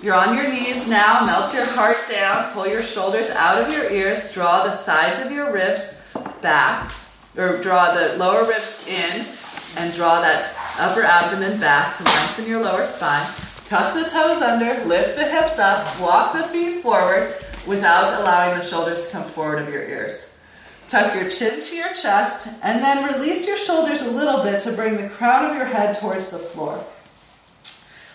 You're on your knees now. Melt your heart down. Pull your shoulders out of your ears. Draw the sides of your ribs back, or draw the lower ribs in, and draw that upper abdomen back to lengthen your lower spine. Tuck the toes under, lift the hips up, walk the feet forward without allowing the shoulders to come forward of your ears. Tuck your chin to your chest, and then release your shoulders a little bit to bring the crown of your head towards the floor.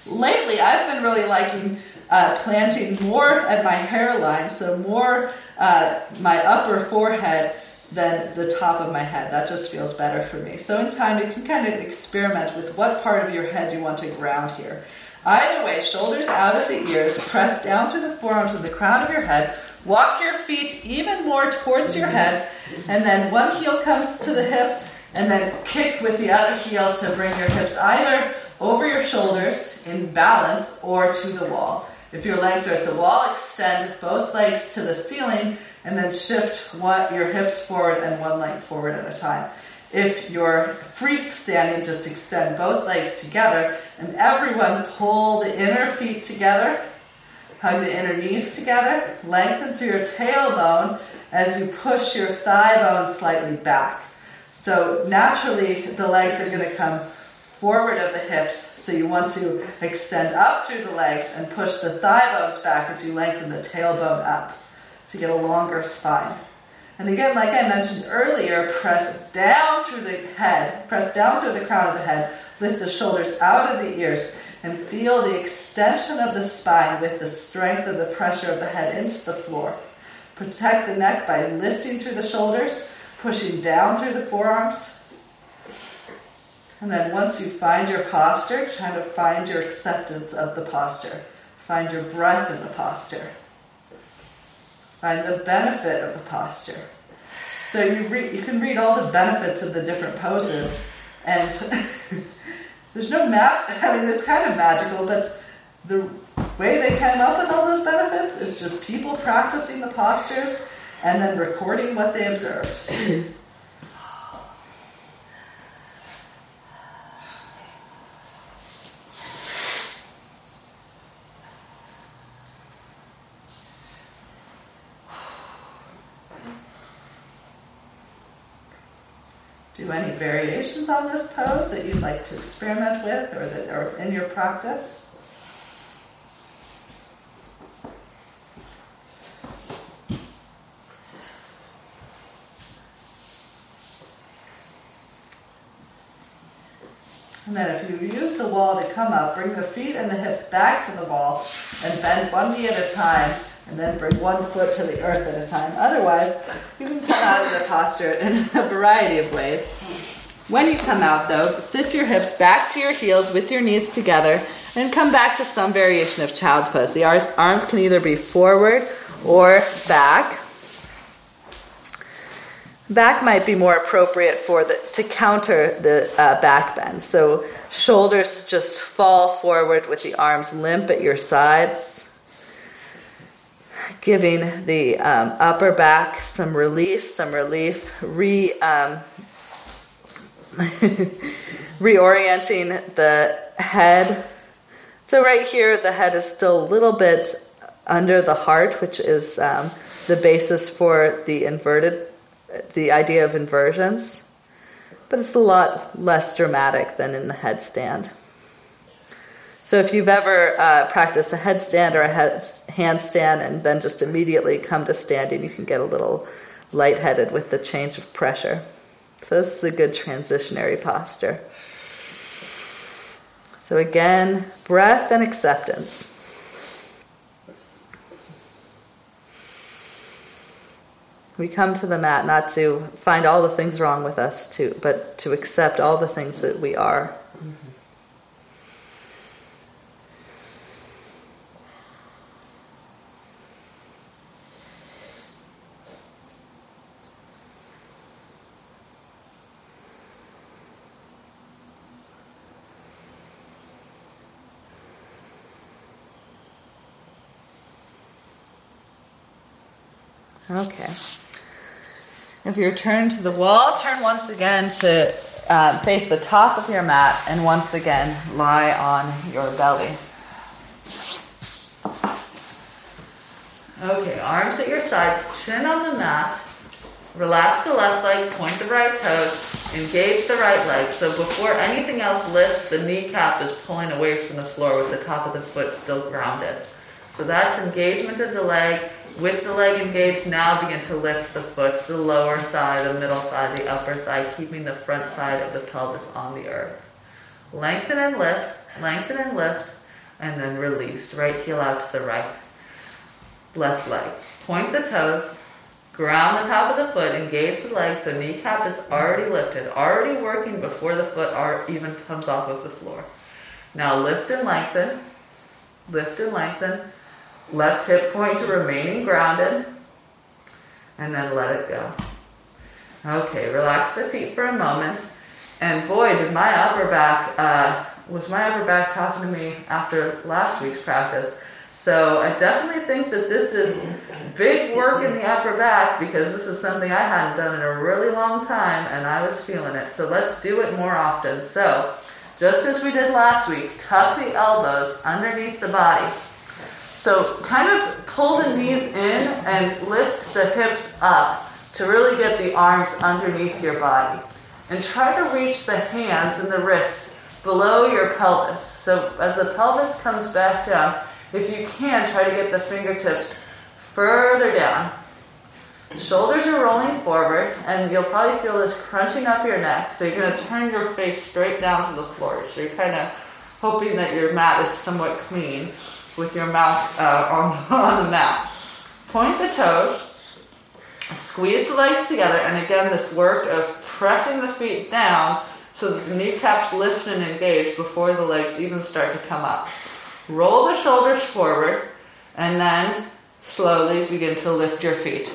Lately, I've been really liking uh, planting more at my hairline, so more uh, my upper forehead than the top of my head. That just feels better for me. So in time, you can kind of experiment with what part of your head you want to ground here. Either way, shoulders out of the ears, press down through the forearms and the crown of your head, walk your feet even more towards your head, and then one heel comes to the hip, and then kick with the other heel to bring your hips either over your shoulders in balance or to the wall. If your legs are at the wall, extend both legs to the ceiling, and then shift one, your hips forward and one leg forward at a time. If you're free standing, just extend both legs together, and everyone pull the inner feet together, hug the inner knees together, lengthen through your tailbone as you push your thigh bone slightly back. So naturally, the legs are going to come forward of the hips, so you want to extend up through the legs and push the thigh bones back as you lengthen the tailbone up to get a longer spine. And again, like I mentioned earlier, press down through the head, press down through the crown of the head, lift the shoulders out of the ears, and feel the extension of the spine with the strength of the pressure of the head into the floor. Protect the neck by lifting through the shoulders, pushing down through the forearms. And then once you find your posture, try to find your acceptance of the posture. Find your breath in the posture. Find the benefit of the posture. So you re- you can read all the benefits of the different poses, and there's no ma- I mean, it's kind of magical, but the way they came up with all those benefits is just people practicing the postures and then recording what they observed. do any variations on this pose that you'd like to experiment with or that are in your practice. And then if you use the wall to come up, bring the feet and the hips back to the wall and bend one knee at a time, and then bring one foot to the earth at a time. Otherwise, you can come out of the posture in a variety of ways. When you come out, though, sit your hips back to your heels with your knees together and come back to some variation of child's pose. The arms can either be forward or back. Back might be more appropriate for the, to counter the uh, back bend. So shoulders just fall forward with the arms limp at your sides, giving the um, upper back some release, some relief, re um, reorienting the head. So right here, the head is still a little bit under the heart, which is um, the basis for the inverted. The idea of inversions, but it's a lot less dramatic than in the headstand. So if you've ever uh, practiced a headstand or a head, handstand and then just immediately come to standing, you can get a little lightheaded with the change of pressure. So this is a good transitionary posture. So again, breath and acceptance. We come to the mat not to find all the things wrong with us, too, but to accept all the things that we are. Okay. If you're turned to the wall, turn once again to uh, face the top of your mat and once again lie on your belly. Okay, arms at your sides, chin on the mat. Relax the left leg, point the right toes, engage the right leg. So before anything else lifts, the kneecap is pulling away from the floor with the top of the foot still grounded. So that's engagement of the leg. With the leg engaged, now begin to lift the foot, the lower thigh, the middle thigh, the upper thigh, keeping the front side of the pelvis on the earth. Lengthen and lift, lengthen and lift, and then release. Right heel out to the right, left leg. Point the toes, ground the top of the foot, engage the leg so kneecap is already lifted, already working before the foot even comes off of the floor. Now lift and lengthen, lift and lengthen. Left hip point to remaining grounded, and then let it go. Okay, relax the feet for a moment. And boy, did my upper back, uh, was my upper back talking to me after last week's practice. So I definitely think that this is big work in the upper back because this is something I hadn't done in a really long time, and I was feeling it. So let's do it more often. So just as we did last week, tuck the elbows underneath the body. So kind of pull the knees in and lift the hips up to really get the arms underneath your body. And try to reach the hands and the wrists below your pelvis. So as the pelvis comes back down, if you can, try to get the fingertips further down. Shoulders are rolling forward, and you'll probably feel this crunching up your neck. So you're going to turn your face straight down to the floor. So you're kind of hoping that your mat is somewhat clean, with your mouth uh, on, on the mat. Point the toes, squeeze the legs together, and again this work of pressing the feet down so that the kneecaps lift and engage before the legs even start to come up. Roll the shoulders forward, and then slowly begin to lift your feet.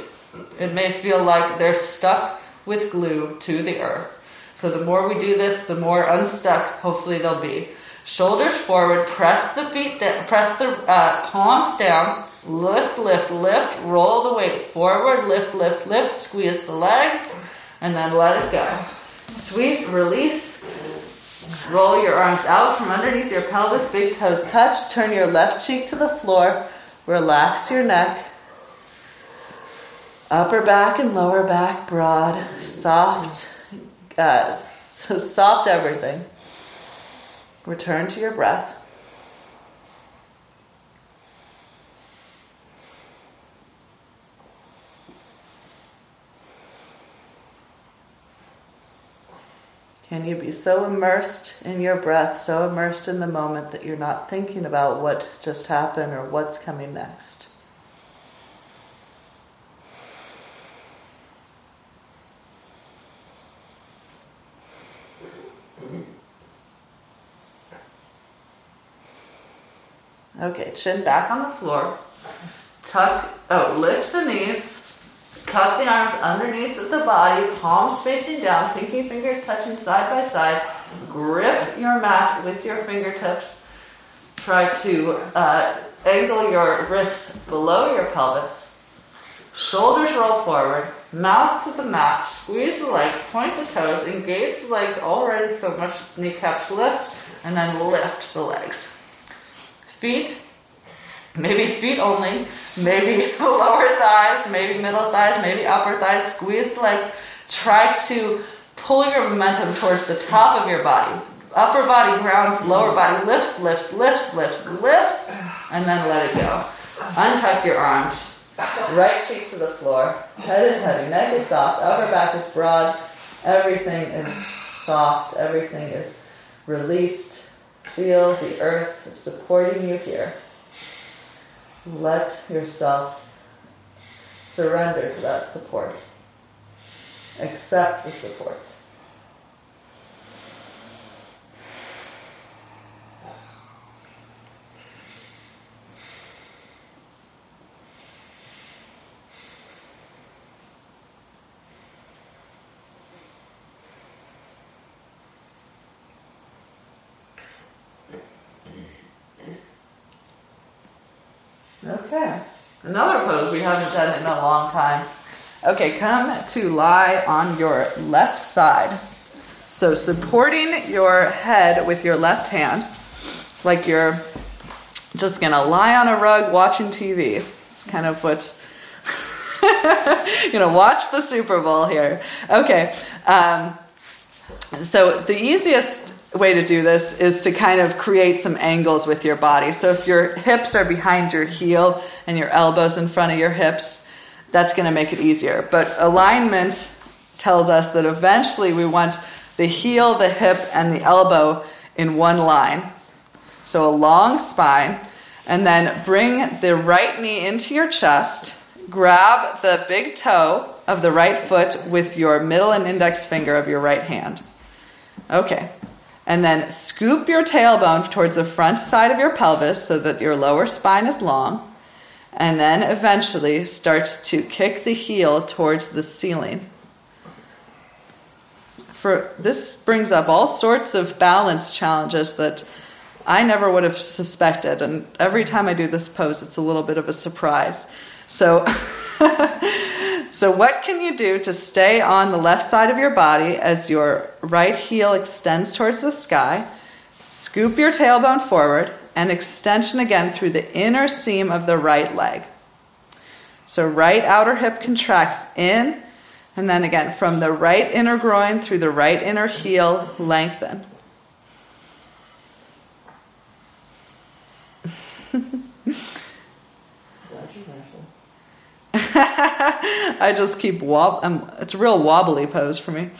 It may feel like they're stuck with glue to the earth. So the more we do this, the more unstuck hopefully they'll be. Shoulders forward, press the feet, down, press the uh, palms down, lift, lift, lift, roll the weight forward, lift, lift, lift, squeeze the legs, and then let it go. Sweep, release, roll your arms out from underneath your pelvis, big toes touch, turn your left cheek to the floor, relax your neck, upper back and lower back broad, soft, uh, soft everything. Return to your breath. Can you be so immersed in your breath, so immersed in the moment that you're not thinking about what just happened or what's coming next? Okay, chin back on the floor. Tuck, oh, lift the knees. Tuck the arms underneath the body, palms facing down, pinky fingers touching side by side. Grip your mat with your fingertips. Try to uh, angle your wrists below your pelvis. Shoulders roll forward, mouth to the mat, squeeze the legs, point the toes, engage the legs already so much kneecaps lift, and then lift the legs. Feet, maybe feet only, maybe lower thighs, maybe middle thighs, maybe upper thighs. Squeeze the legs. Try to pull your momentum towards the top of your body. Upper body grounds, lower body lifts, lifts, lifts, lifts, lifts, and then let it go. Untuck your arms. Right cheek to the floor. Head is heavy, neck is soft, upper back is broad. Everything is soft. Everything is released. Feel the earth supporting you here. Let yourself surrender to that support. Accept the support. Okay, another pose we haven't done in a long time. Okay, come to lie on your left side. So supporting your head with your left hand, like you're just gonna lie on a rug watching T V. It's kind of what, you know, watch the Super Bowl here. Okay, um, so the easiest way to do this is to kind of create some angles with your body. So if your hips are behind your heel and your elbows in front of your hips, that's going to make it easier. But alignment tells us that eventually we want the heel, the hip, and the elbow in one line. So a long spine, and then bring the right knee into your chest, grab the big toe of the right foot with your middle and index finger of your right hand. Okay. And then scoop your tailbone towards the front side of your pelvis so that your lower spine is long. And then eventually start to kick the heel towards the ceiling. For this brings up all sorts of balance challenges that I never would have suspected. And every time I do this pose, it's a little bit of a surprise. So, so what can you do to stay on the left side of your body as your right heel extends towards the sky? Scoop your tailbone forward and extension again through the inner seam of the right leg. So right outer hip contracts in, and then again from the right inner groin through the right inner heel, lengthen. I just keep wob. Um, it's a real wobbly pose for me.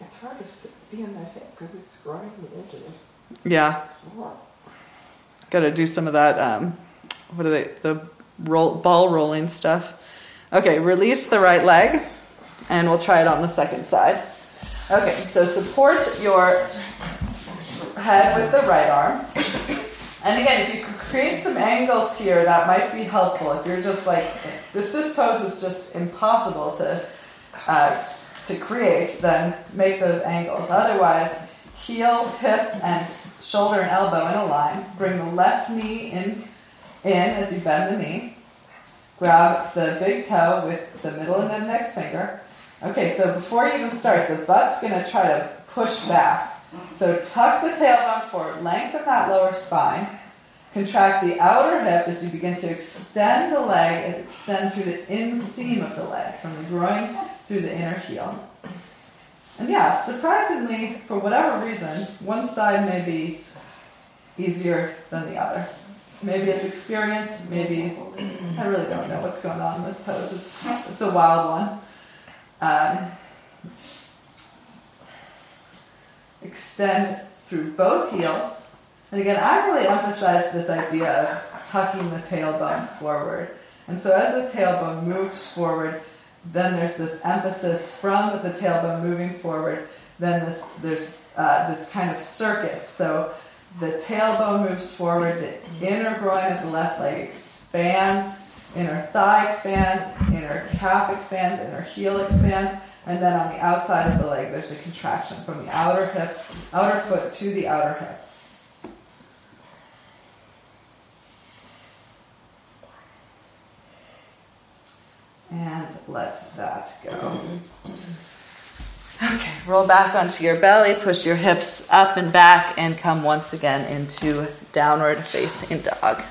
It's hard to be in that hip because it's grinding into it. Yeah. Got to do some of that. Um, what are they? The roll, ball rolling stuff. Okay, release the right leg, and we'll try it on the second side. Okay, so support your head with the right arm, and again, if you create some angles here, that might be helpful. If you're just like, if this pose is just impossible to uh, to create, then make those angles. Otherwise, heel, hip, and shoulder and elbow in a line. Bring the left knee in, in as you bend the knee. Grab the big toe with the middle and index finger. Okay, so before you even start, the butt's going to try to push back. So tuck the tailbone forward, lengthen that lower spine. Contract the outer hip as you begin to extend the leg and extend through the inseam of the leg, from the groin through the inner heel. And yeah, surprisingly, for whatever reason, one side may be easier than the other. Maybe it's experience, maybe, I really don't know what's going on in this pose. It's, it's a wild one. Um, extend through both heels. And again, I really emphasize this idea of tucking the tailbone forward. And so as the tailbone moves forward, then there's this emphasis from the tailbone moving forward, then this, there's uh, this kind of circuit. So the tailbone moves forward, the inner groin of the left leg expands, inner thigh expands, inner calf expands, inner heel expands, and then on the outside of the leg there's a contraction from the outer hip, outer foot to the outer hip. And let that go. Okay, roll back onto your belly, push your hips up and back, and come once again into downward facing dog.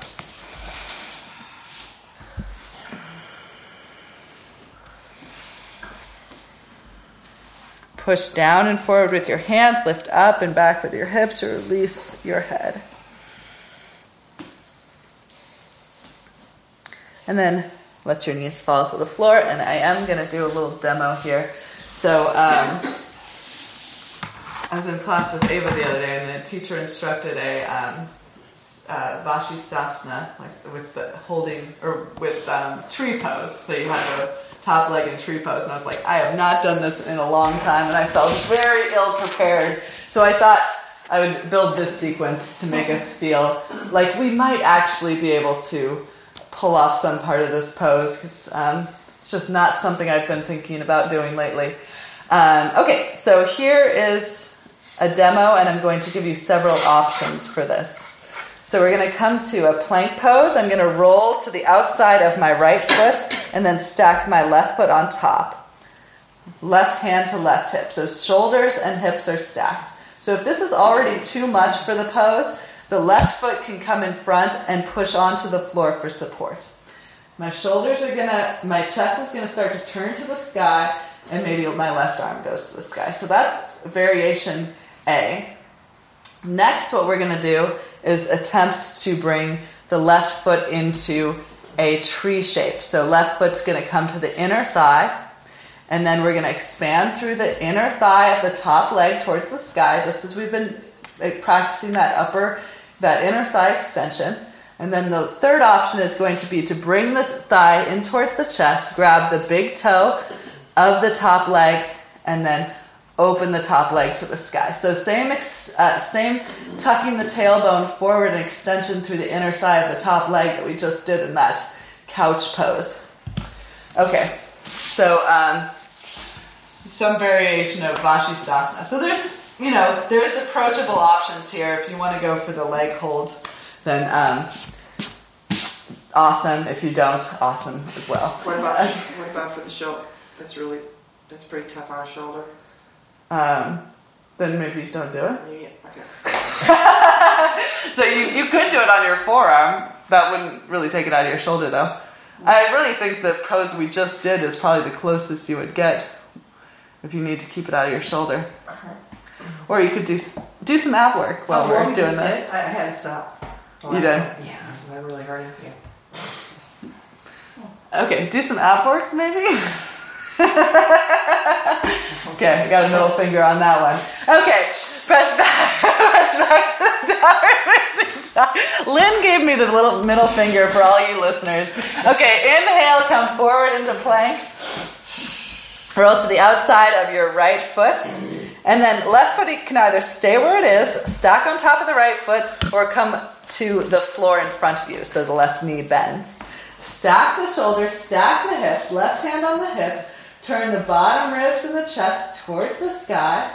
Push down and forward with your hands, lift up and back with your hips, release your head. And then let your knees fall to the floor, and I am going to do a little demo here. So um, I was in class with Ava the other day, and the teacher instructed a um, uh, vashistasana, like with the holding or with um, tree pose. So you had a top leg in tree pose, and I was like, I have not done this in a long time, and I felt very ill prepared. So I thought I would build this sequence to make us feel like we might actually be able to pull off some part of this pose, because um, it's just not something I've been thinking about doing lately. Um, okay, so here is a demo, and I'm going to give you several options for this. So we're going to come to a plank pose. I'm going to roll to the outside of my right foot and then stack my left foot on top. Left hand to left hip. So shoulders and hips are stacked. So if this is already too much for the pose, the left foot can come in front and push onto the floor for support. My shoulders are gonna, my chest is gonna start to turn to the sky, and maybe my left arm goes to the sky. So that's variation A. Next, what we're gonna do is attempt to bring the left foot into a tree shape. So left foot's gonna come to the inner thigh, and then we're gonna expand through the inner thigh of the top leg towards the sky, just as we've been practicing that upper that inner thigh extension. And then the third option is going to be to bring the thigh in towards the chest, grab the big toe of the top leg, and then open the top leg to the sky. So same, uh, same tucking the tailbone forward and extension through the inner thigh of the top leg that we just did in that couch pose. Okay, so um, some variation of vashistasana. So there's You know, there's approachable options here. If you want to go for the leg hold, then um, awesome. If you don't, awesome as well. What about what about for the shoulder? That's really that's pretty tough on a shoulder. Um, then maybe you don't do it. Yeah, okay. So you you could do it on your forearm. That wouldn't really take it out of your shoulder, though. I really think the pose we just did is probably the closest you would get if you need to keep it out of your shoulder. Uh-huh. Or you could do do some ab work while oh, we're well, we doing this. Did, I had to stop. You did? Yeah, so that really hurt. Yeah. Okay, do some ab work maybe? Okay, I got a middle finger on that one. Okay, press back, press back to the downward facing dog. Lynn gave me the little middle finger for all you listeners. Okay, inhale, come forward into plank. Roll to the outside of your right foot. And then left foot can either stay where it is, stack on top of the right foot, or come to the floor in front of you, so the left knee bends. Stack the shoulders, stack the hips, left hand on the hip, turn the bottom ribs and the chest towards the sky.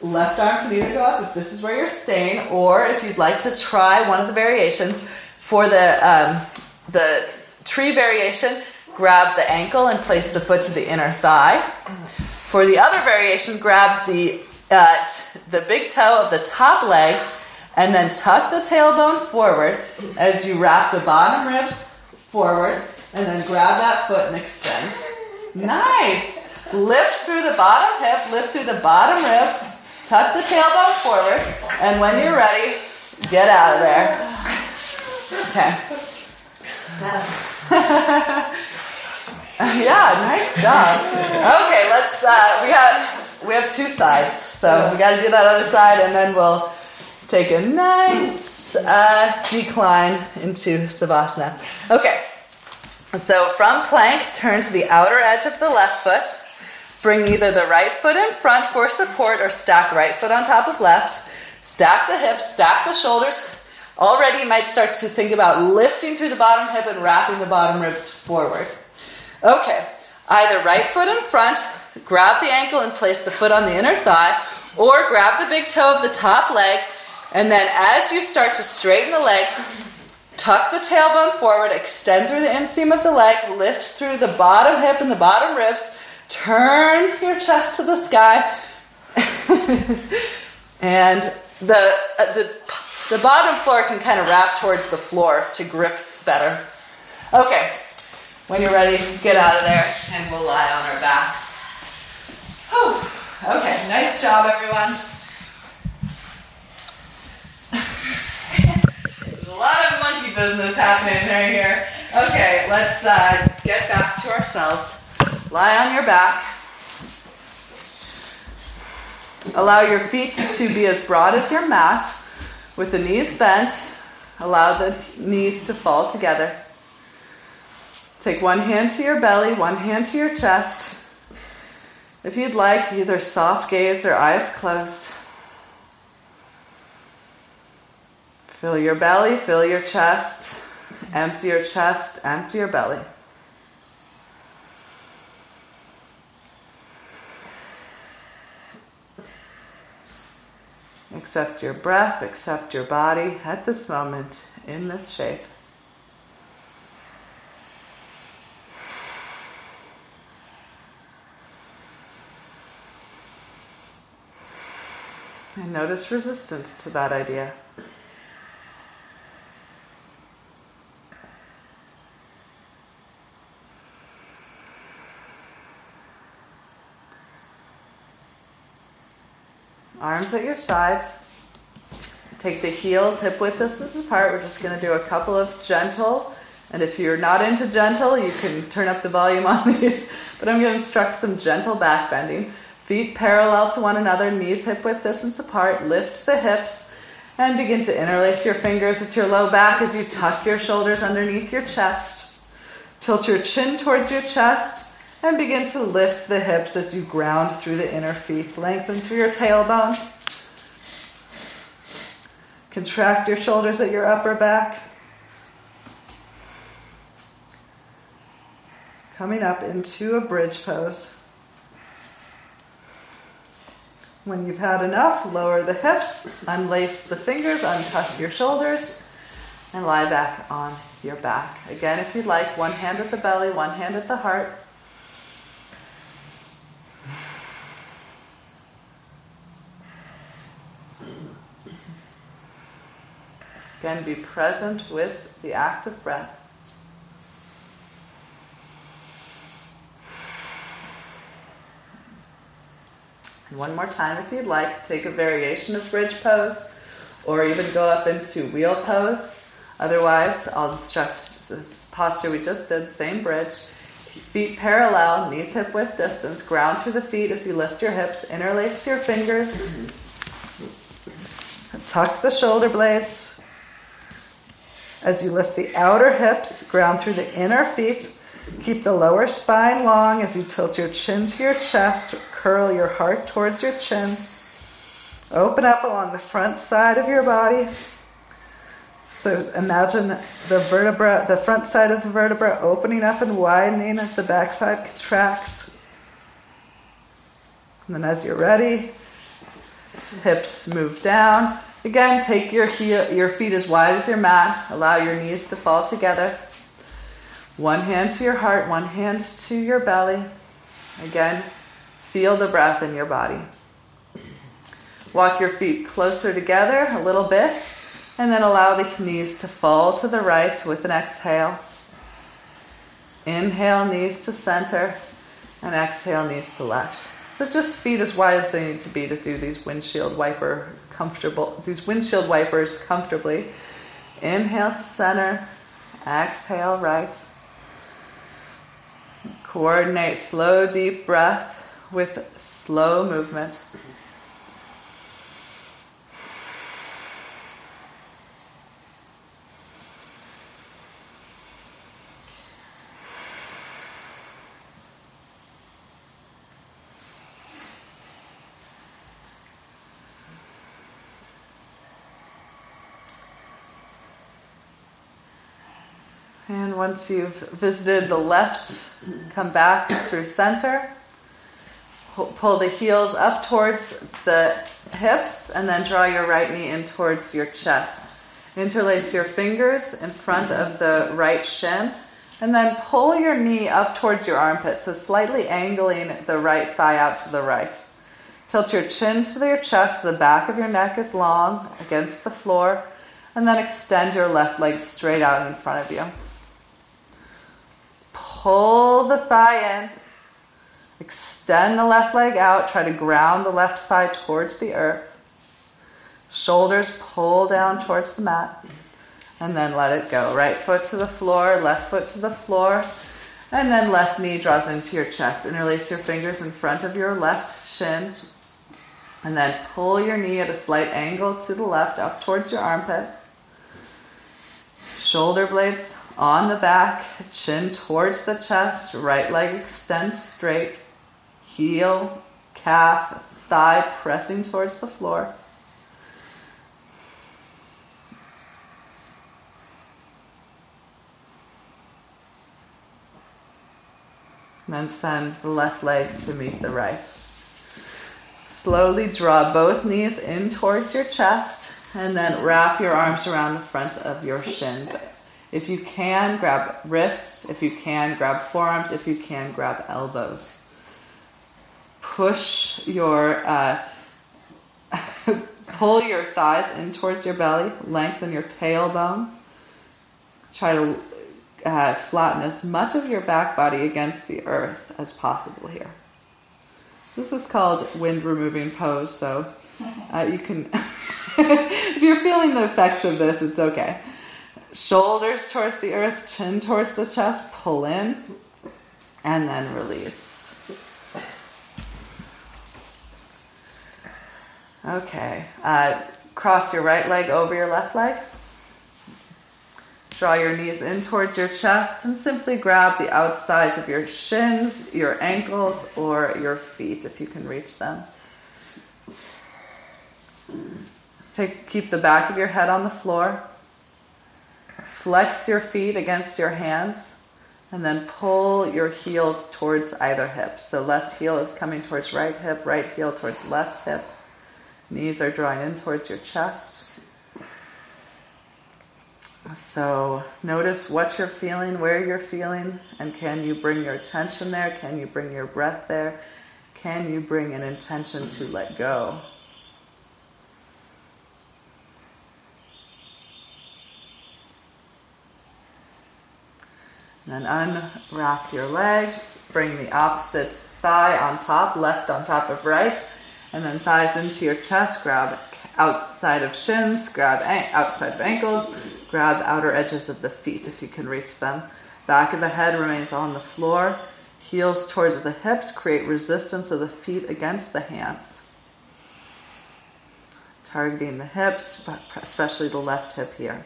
Left arm can either go up if this is where you're staying, or if you'd like to try one of the variations. For the, um, the tree variation, grab the ankle and place the foot to the inner thigh. For the other variation, grab the uh, t- the big toe of the top leg and then tuck the tailbone forward as you wrap the bottom ribs forward and then grab that foot and extend. Nice! Lift through the bottom hip, lift through the bottom ribs, tuck the tailbone forward, and when you're ready, get out of there. Okay. Yeah, nice job. Okay, let's, uh, we have, we have two sides, so we gotta do that other side, and then we'll take a nice uh, decline into Savasana. Okay, so from plank, turn to the outer edge of the left foot. Bring either the right foot in front for support or stack right foot on top of left. Stack the hips, stack the shoulders. Already you might start to think about lifting through the bottom hip and wrapping the bottom ribs forward. Okay, either right foot in front, grab the ankle and place the foot on the inner thigh, or grab the big toe of the top leg, and then as you start to straighten the leg, tuck the tailbone forward, extend through the inseam of the leg, lift through the bottom hip and the bottom ribs, turn your chest to the sky, and the, uh, the, the bottom floor can kind of wrap towards the floor to grip better. Okay, when you're ready, get out of there, and we'll lie on our backs. Whew. Okay, nice job, everyone. There's a lot of monkey business happening right here. Okay, let's uh, get back to ourselves. Lie on your back. Allow your feet to be as broad as your mat with the knees bent. Allow the knees to fall together. Take one hand to your belly, one hand to your chest. If you'd like, either soft gaze or eyes closed. Fill your belly, fill your chest. Empty your chest, empty your belly. Accept your breath, accept your body at this moment in this shape. And notice resistance to that idea. Arms at your sides. Take the heels hip width distance apart. We're just going to do a couple of gentle, and if you're not into gentle, you can turn up the volume on these, but I'm going to instruct some gentle back bending. Feet parallel to one another, knees hip width distance apart. Lift the hips and begin to interlace your fingers at your low back as you tuck your shoulders underneath your chest. Tilt your chin towards your chest. And begin to lift the hips as you ground through the inner feet. Lengthen through your tailbone. Contract your shoulders at your upper back. Coming up into a bridge pose. When you've had enough, lower the hips, unlace the fingers, untuck your shoulders, and lie back on your back. Again, if you'd like, one hand at the belly, one hand at the heart. Again, be present with the active breath. And one more time if you'd like, take a variation of bridge pose or even go up into wheel pose. Otherwise, I'll instruct this posture we just did, same bridge. Feet parallel, knees hip width distance, ground through the feet as you lift your hips, interlace your fingers, tuck the shoulder blades. As you lift the outer hips, ground through the inner feet. Keep the lower spine long as you tilt your chin to your chest. Curl your heart towards your chin. Open up along the front side of your body. So imagine the vertebra, the front side of the vertebra opening up and widening as the back side contracts. And then as you're ready, hips move down. Again, take your, heel, your feet as wide as your mat. Allow your knees to fall together. One hand to your heart, one hand to your belly. Again, feel the breath in your body. Walk your feet closer together a little bit, and then allow the knees to fall to the right with an exhale. Inhale, knees to center. and exhale knees to left. So just feet as wide as they need to be to do these windshield wiper comfortable, these windshield wipers comfortably. Inhale to center, exhale right. Coordinate slow, deep breath with slow movement. And once you've visited the left, come back through center. Pull the heels up towards the hips and then draw your right knee in towards your chest. Interlace your fingers in front of the right shin and then pull your knee up towards your armpit, so slightly angling the right thigh out to the right. Tilt your chin to your chest, the back of your neck is long against the floor, and then extend your left leg straight out in front of you. Pull the thigh in. Extend the left leg out. Try to ground the left thigh towards the earth. Shoulders pull down towards the mat. And then let it go. Right foot to the floor, left foot to the floor. And then left knee draws into your chest. Interlace your fingers in front of your left shin. And then pull your knee at a slight angle to the left, up towards your armpit. Shoulder blades on the back, chin towards the chest, right leg extends straight. Heel, calf, thigh pressing towards the floor. And then send the left leg to meet the right. Slowly draw both knees in towards your chest and then wrap your arms around the front of your shins. If you can, grab wrists. If you can, grab forearms. If you can, grab elbows. Push your, uh, pull your thighs in towards your belly. Lengthen your tailbone. Try to uh, flatten as much of your back body against the earth as possible here. This is called wind removing pose, so uh, you can, if you're feeling the effects of this, it's okay. Shoulders towards the earth, chin towards the chest, pull in, and then release. Okay, uh, cross your right leg over your left leg. Draw your knees in towards your chest and simply grab the outsides of your shins, your ankles, or your feet if you can reach them. Take, keep the back of your head on the floor. Flex your feet against your hands and then pull your heels towards either hip. So left heel is coming towards right hip, right heel towards left hip. Knees are drawing in towards your chest. So notice what you're feeling, where you're feeling, and can you bring your attention there? Can you bring your breath there? Can you bring an intention to let go? And then unwrap your legs, bring the opposite thigh on top, left on top of right, and then thighs into your chest, grab outside of shins, grab outside of ankles, grab outer edges of the feet if you can reach them. Back of the head remains on the floor, heels towards the hips, create resistance of the feet against the hands. Targeting the hips, but especially the left hip here,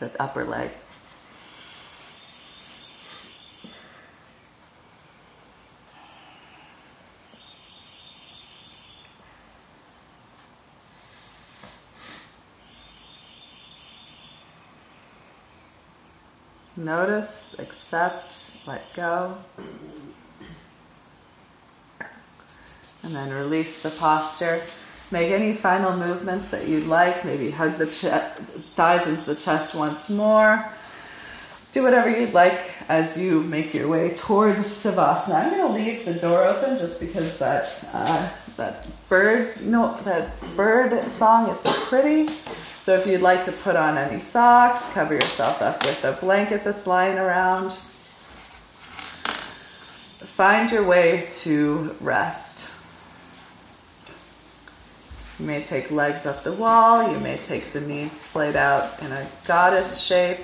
the upper leg. Notice, accept, let go, and then release the posture. Make any final movements that you'd like. Maybe hug the ch- thighs into the chest once more. Do whatever you'd like as you make your way towards Savasana. I'm going to leave the door open just because that uh, that bird no that bird song is so pretty. So if you'd like to put on any socks, cover yourself up with a blanket that's lying around. Find your way to rest. You may take legs up the wall. You may take the knees splayed out in a goddess shape.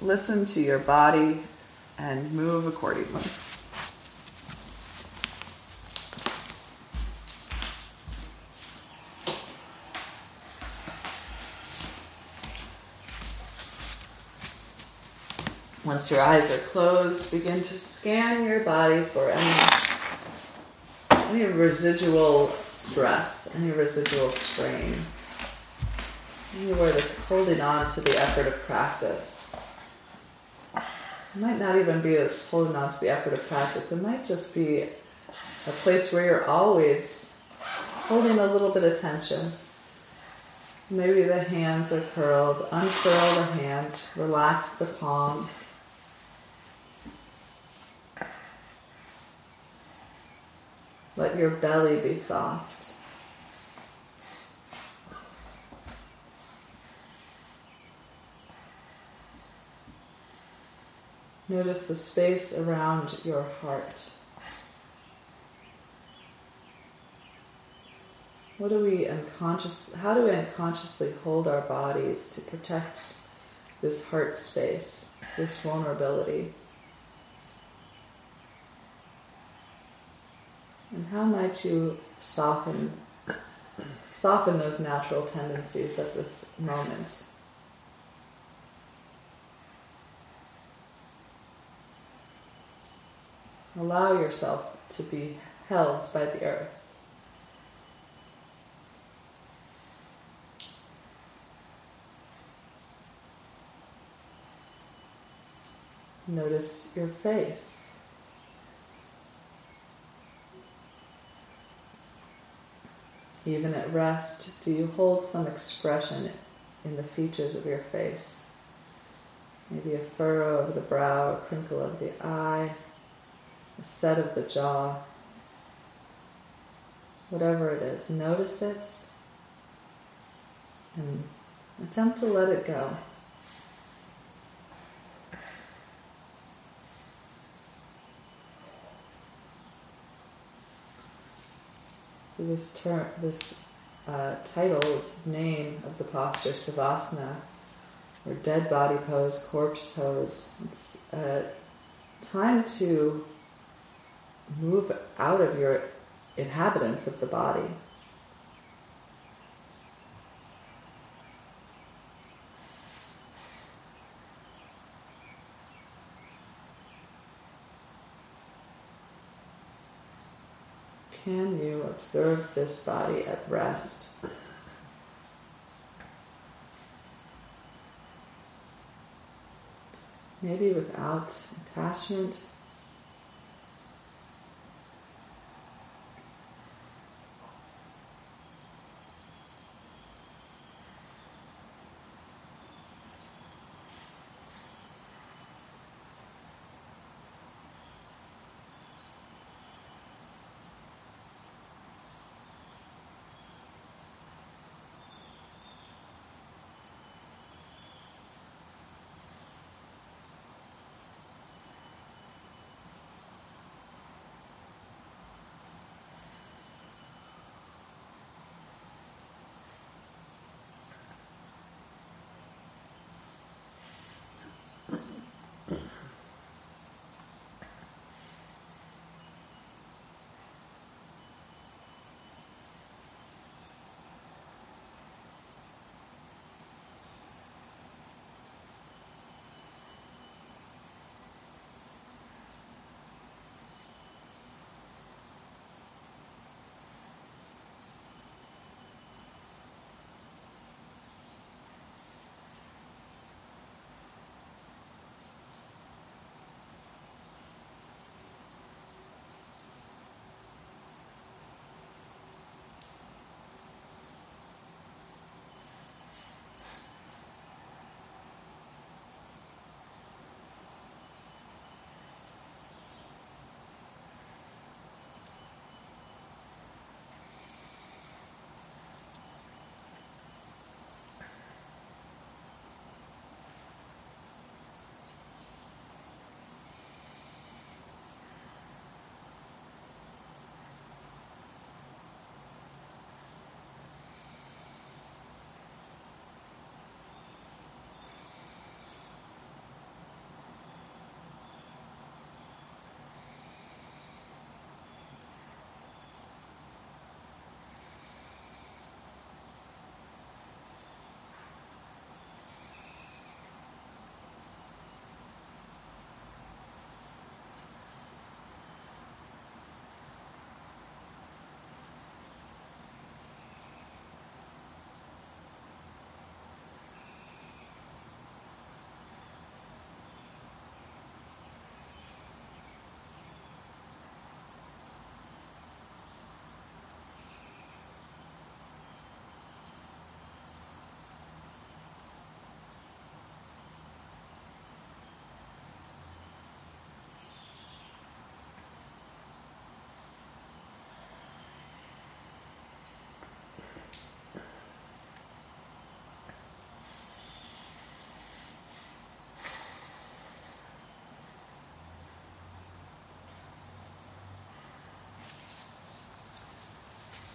Listen to your body and move accordingly. Once your eyes are closed, begin to scan your body for any, any residual stress, any residual strain, anywhere that's holding on to the effort of practice. It might not even be that it's holding on to the effort of practice. It might just be a place where you're always holding a little bit of tension. Maybe the hands are curled. Uncurl the hands. Relax the palms. Let your belly be soft. Notice the space around your heart. What do we unconscious, how do we unconsciously hold our bodies to protect this heart space, this vulnerability? And how might you soften, soften those natural tendencies at this moment? Allow yourself to be held by the earth. Notice your face. Even at rest, do you hold some expression in the features of your face? Maybe a furrow of the brow, a crinkle of the eye, a set of the jaw. Whatever it is, notice it and attempt to let it go. So this term, this uh, title, this name of the posture, Savasana, or dead body pose, corpse pose. It's uh, time to move out of your inhabitants of the body. Can you observe this body at rest? Maybe without attachment.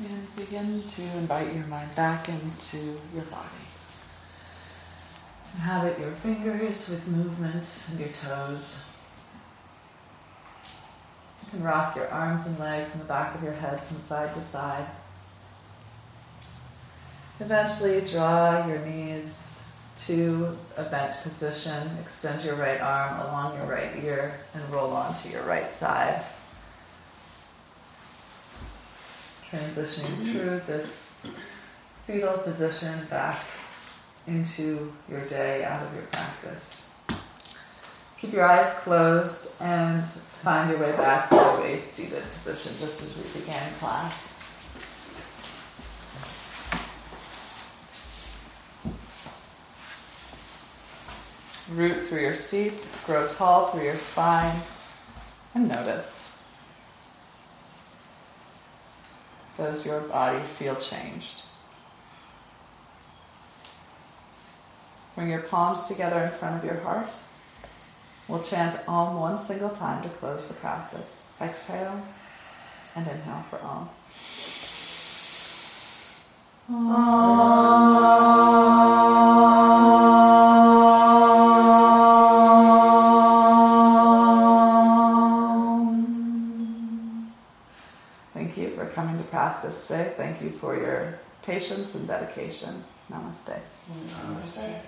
And begin to invite your mind back into your body. Inhabit your fingers with movements and your toes. You can rock your arms and legs and the back of your head from side to side. Eventually draw your knees to a bent position. Extend your right arm along your right ear and roll onto your right side. Transitioning through this fetal position back into your day, out of your practice. Keep your eyes closed and find your way back to a seated position just as we began class. Root through your seat, grow tall through your spine, and notice. Does your body feel changed? Bring your palms together in front of your heart. We'll chant Om one single time to close the practice. Exhale and inhale for Om. Om. Coming to practice today. Thank you for your patience and dedication. Namaste. Namaste.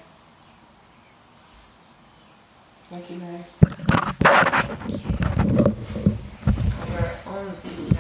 Thank you, Mary. Thank you.